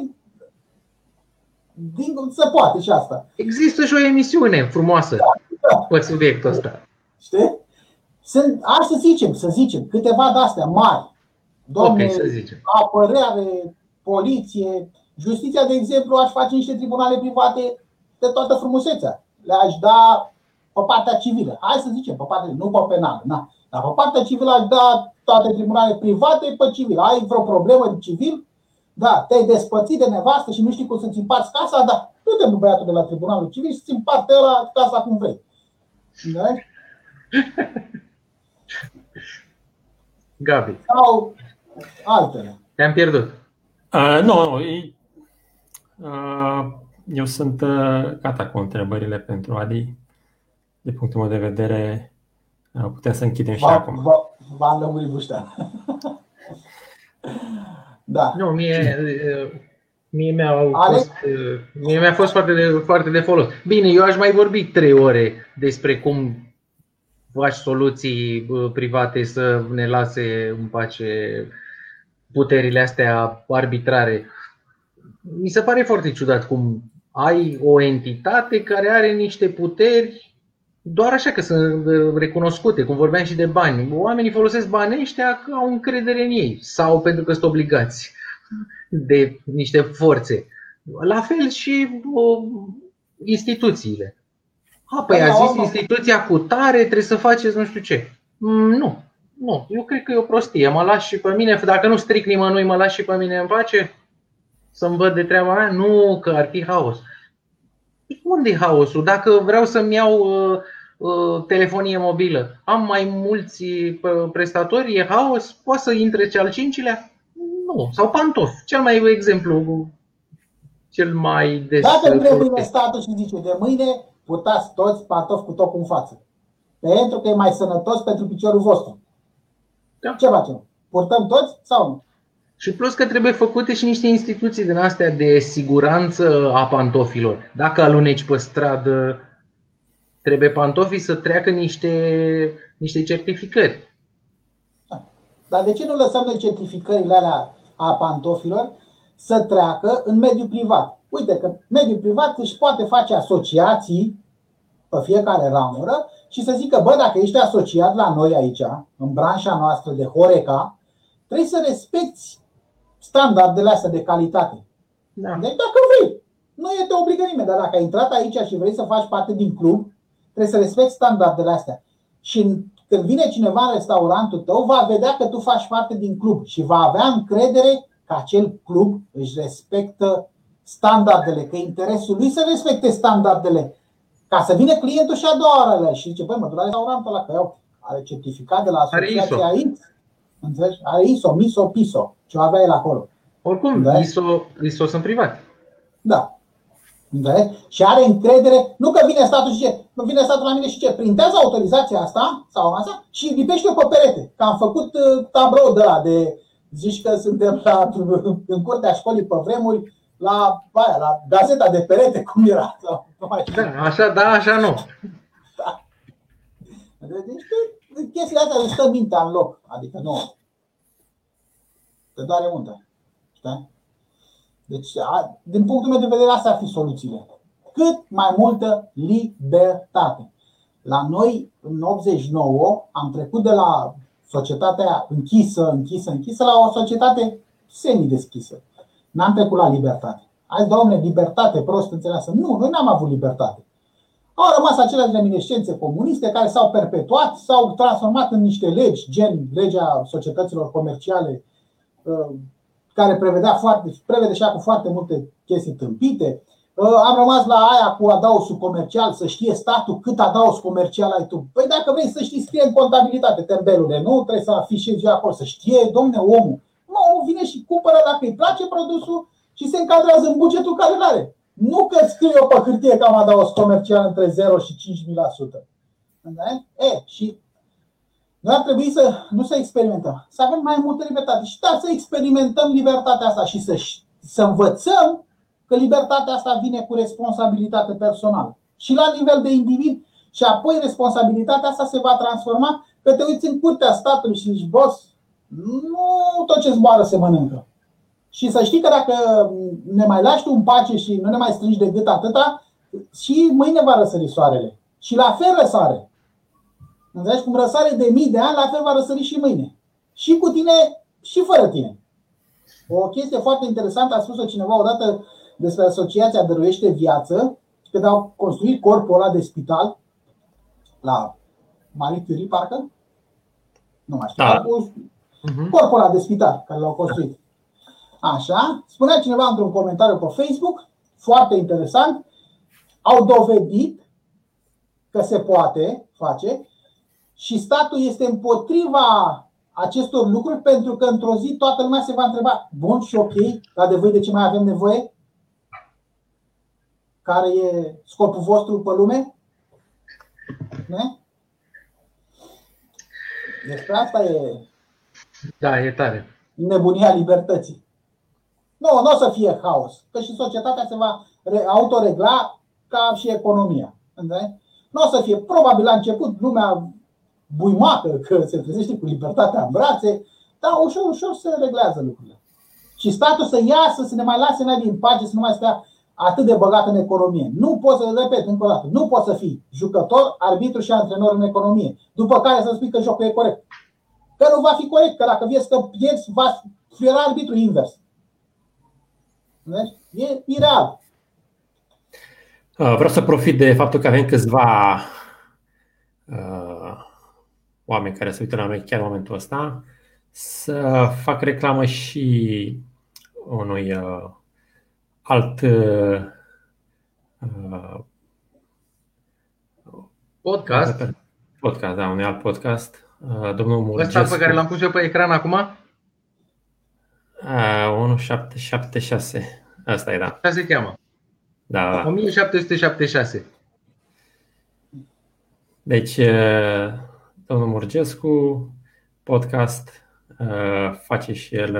se poate și asta. Există și o emisiune frumoasă pe subiectul ăsta. Știi? Sunt, ar să zicem, câteva de-astea mari. Domnule, okay, apărare, poliție, justiția, de exemplu, aș face niște tribunale private de toată frumusețea. Le-aș da pe partea civilă. Hai să zicem, pe partea, nu pe penală. Na. Dar pe partea civilă aș da toate tribunale private pe civil. Ai vreo problemă de civil? Da, te-ai despărțit de nevastă și nu știi cum să-ți împarți casa, dar du-te, băiatul, de la tribunalul civil și îți împarte ăla casa cum vrei. Da? Gabi. Sau altele. Te-am pierdut. Eu sunt gata cu întrebările pentru Adi. De punctul meu de vedere, putem să închidem și acum. V-am lămurit buștea. Da. Nu, mie mi-a fost foarte de folos. Bine, eu aș mai vorbi 3 ore despre cum faci soluții private să ne lase în pace puterile astea arbitrare. Mi se pare foarte ciudat cum ai o entitate care are niște puteri doar așa că sunt recunoscute, cum vorbeam și de bani. Oamenii folosesc banii ăștia că au încredere în ei sau pentru că sunt obligați de niște forțe. La fel și instituțiile. Păi a zis instituția cu tare, trebuie să faceți nu știu ce. Nu, eu cred că e o prostie. Mă las și pe mine, dacă nu stric nimănui, mă las și pe mine în pace să-mi văd de treaba mea. Nu, că ar fi haos. Unde e haosul? Dacă vreau să-mi iau telefonie mobilă, am mai mulți prestatori, e haos, poate să intre cel 5-lea? Nu. Sau pantofi, cel mai des. Dacă trebuie statul și zice de mâine, purtați toți pantofi cu tocul în față. Pentru că e mai sănătos pentru piciorul vostru. Da. Ce facem? Purtăm toți sau nu? Și plus că trebuie făcute și niște instituții din astea de siguranță a pantofilor. Dacă aluneci pe stradă, trebuie pantofii să treacă niște certificări. Da. Dar de ce nu lăsăm noi certificările alea a pantofilor să treacă în mediul privat? Uite că mediul privat își poate face asociații pe fiecare ramură și să zică, bă, dacă ești asociat la noi aici, în branșa noastră de Horeca, trebuie să respecti standardele astea de calitate. Da. Deci dacă vrei, nu te obligă nimeni, dar dacă ai intrat aici și vrei să faci parte din club, trebuie să respecti standardele astea. Și când vine cineva în restaurantul tău, va vedea că tu faci parte din club și va avea încredere că acel club își respectă standardele, că interesul lui să respecte standardele. Ca să vină clientul și a doua oară la și zice, băi, mă duc la restaurantul ăla, că eu are certificat de la asociația ISU. Înțelegi? Are ISO, MISO, PISO, ce avea el acolo. Oricum, da? ISO sunt privat. Da. Înțelegi? Și are încredere, nu că vine statul și ce, nu vine statul la mine și ce, printează autorizația asta sau asta și lipește-o pe perete. Că am făcut tablou de ăla de, zici că suntem în curtea școlii pe vremuri, la gazeta de perete, cum era. Așa nu. Da. Deci chestiile astea își stă mintea în loc. Adică nu. Te doare unde. Știi? Deci, din punctul meu de vedere, astea ar fi soluțiile. cât mai multă libertate. La noi, în 89, am trecut de la societatea închisă, la o societate semi-deschisă. N-am trecut la libertate. Azi, domnule, libertate prost înțeleasă. Nu, noi n-am avut libertate. Au rămas aceleași reminiscențe comuniste care s-au perpetuat, s-au transformat în niște legi, gen legea societăților comerciale, care prevede și acum foarte multe chestii tâmpite. Am rămas la aia cu adausul comercial, să știe statul cât adaus comercial ai tu. Păi dacă vrei să știi, scrie în contabilitate, tembelule, nu? Trebuie să afișezi acolo, să știe, domne, omul. Nu, omul vine și cumpără dacă îi place produsul și se încadrează în bugetul care îl are. Nu că scriu eu pe hârtie că am adaos comercial între 0 și 5.000%. Și noi ar trebui să nu să experimentăm, să avem mai multă libertate. Și da, să experimentăm libertatea asta și să învățăm că libertatea asta vine cu responsabilitate personală și la nivel de individ. Și apoi responsabilitatea asta se va transforma că te uiți în curtea statului și zici, boss, nu tot ce zboară se mănâncă. Și să știi că dacă ne mai lași tu în pace și nu ne mai strângi de gât atâta, și mâine va răsări soarele. Și la fel răsare. Înțelegi? Cum răsare de mii de ani, la fel va răsări și mâine. Și cu tine, și fără tine. O chestie foarte interesantă a spus-o cineva odată despre Asociația Dăruiește Viață, când au construit corpul ăla de spital la Marie Curie, parcă? Nu mai știu. Da. Corpul ăla de spital care l-au construit. Așa, spunea cineva într-un comentariu pe Facebook, foarte interesant, au dovedit că se poate face și statul este împotriva acestor lucruri pentru că într-o zi toată lumea se va întreba, bun și ok, dar de voi de ce mai avem nevoie? Care e scopul vostru pe lume? Ne? Despre asta e... Da, e tare. Nebunia libertății. Nu, nu o să fie haos, că și societatea se va autoregla ca și economia. Nu o să fie. Probabil la început lumea buimată că se trezește cu libertatea în brațe, dar ușor, ușor se reglează lucrurile. Și statul să iasă, să ne mai lase noi din pace, să nu mai stea atât de băgat în economie. Nu poți să, repet încă o dată, nu poți să fii jucător, arbitru și antrenor în economie. După care să spui că jocul e corect. Că nu va fi corect, că dacă vezi că pierzi, va fi arbitru invers. E ireal. Vreau să profit de faptul că avem câțiva oameni care se uită la noi chiar în momentul ăsta să fac reclamă și unui alt podcast. Podcast, da, unui alt podcast. Domnul Murgescu. Ăsta pe care l-am pus eu pe ecran acum? 1776. Asta e, da. Așa se cheamă. Da. 1776. Deci, domnul Murgescu, podcast, face și el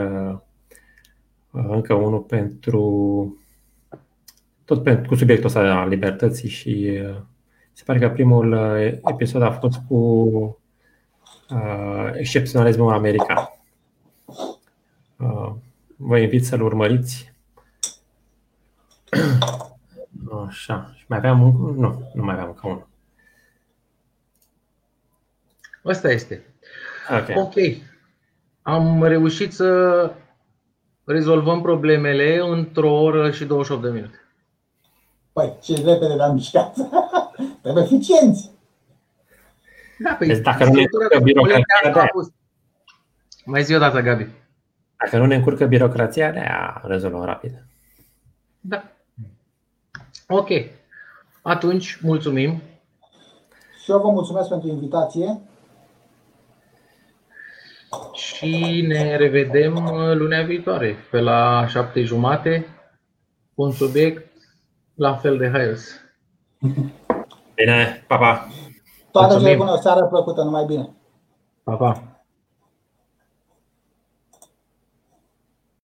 încă unul pentru tot cu subiectul ăsta de la libertății și se pare că primul episod a fost cu excepționalismul american. Vă invit să-l urmăriți. Așa. Și mai aveam unul? Nu mai aveam ca unul. Asta este. Ok. Am reușit să rezolvăm problemele într-o oră și 28 de minute. Păi, ce repede l-am mișcat. Trebuie eficienți. Da, păi deci dacă nu ne încurcă birocrația de-aia. Mai zi o dată, Gabi. Dacă nu ne încurcă birocrația de-aia, rezolvăm rapid. Da. Ok. Atunci, mulțumim. Și eu vă mulțumesc pentru invitație. Și ne revedem lunea viitoare, pe la 7:30, cu un subiect la fel de haios. Bine, pa, pa! Toată ziua bună, o seară plăcută, numai bine! Pa, pa!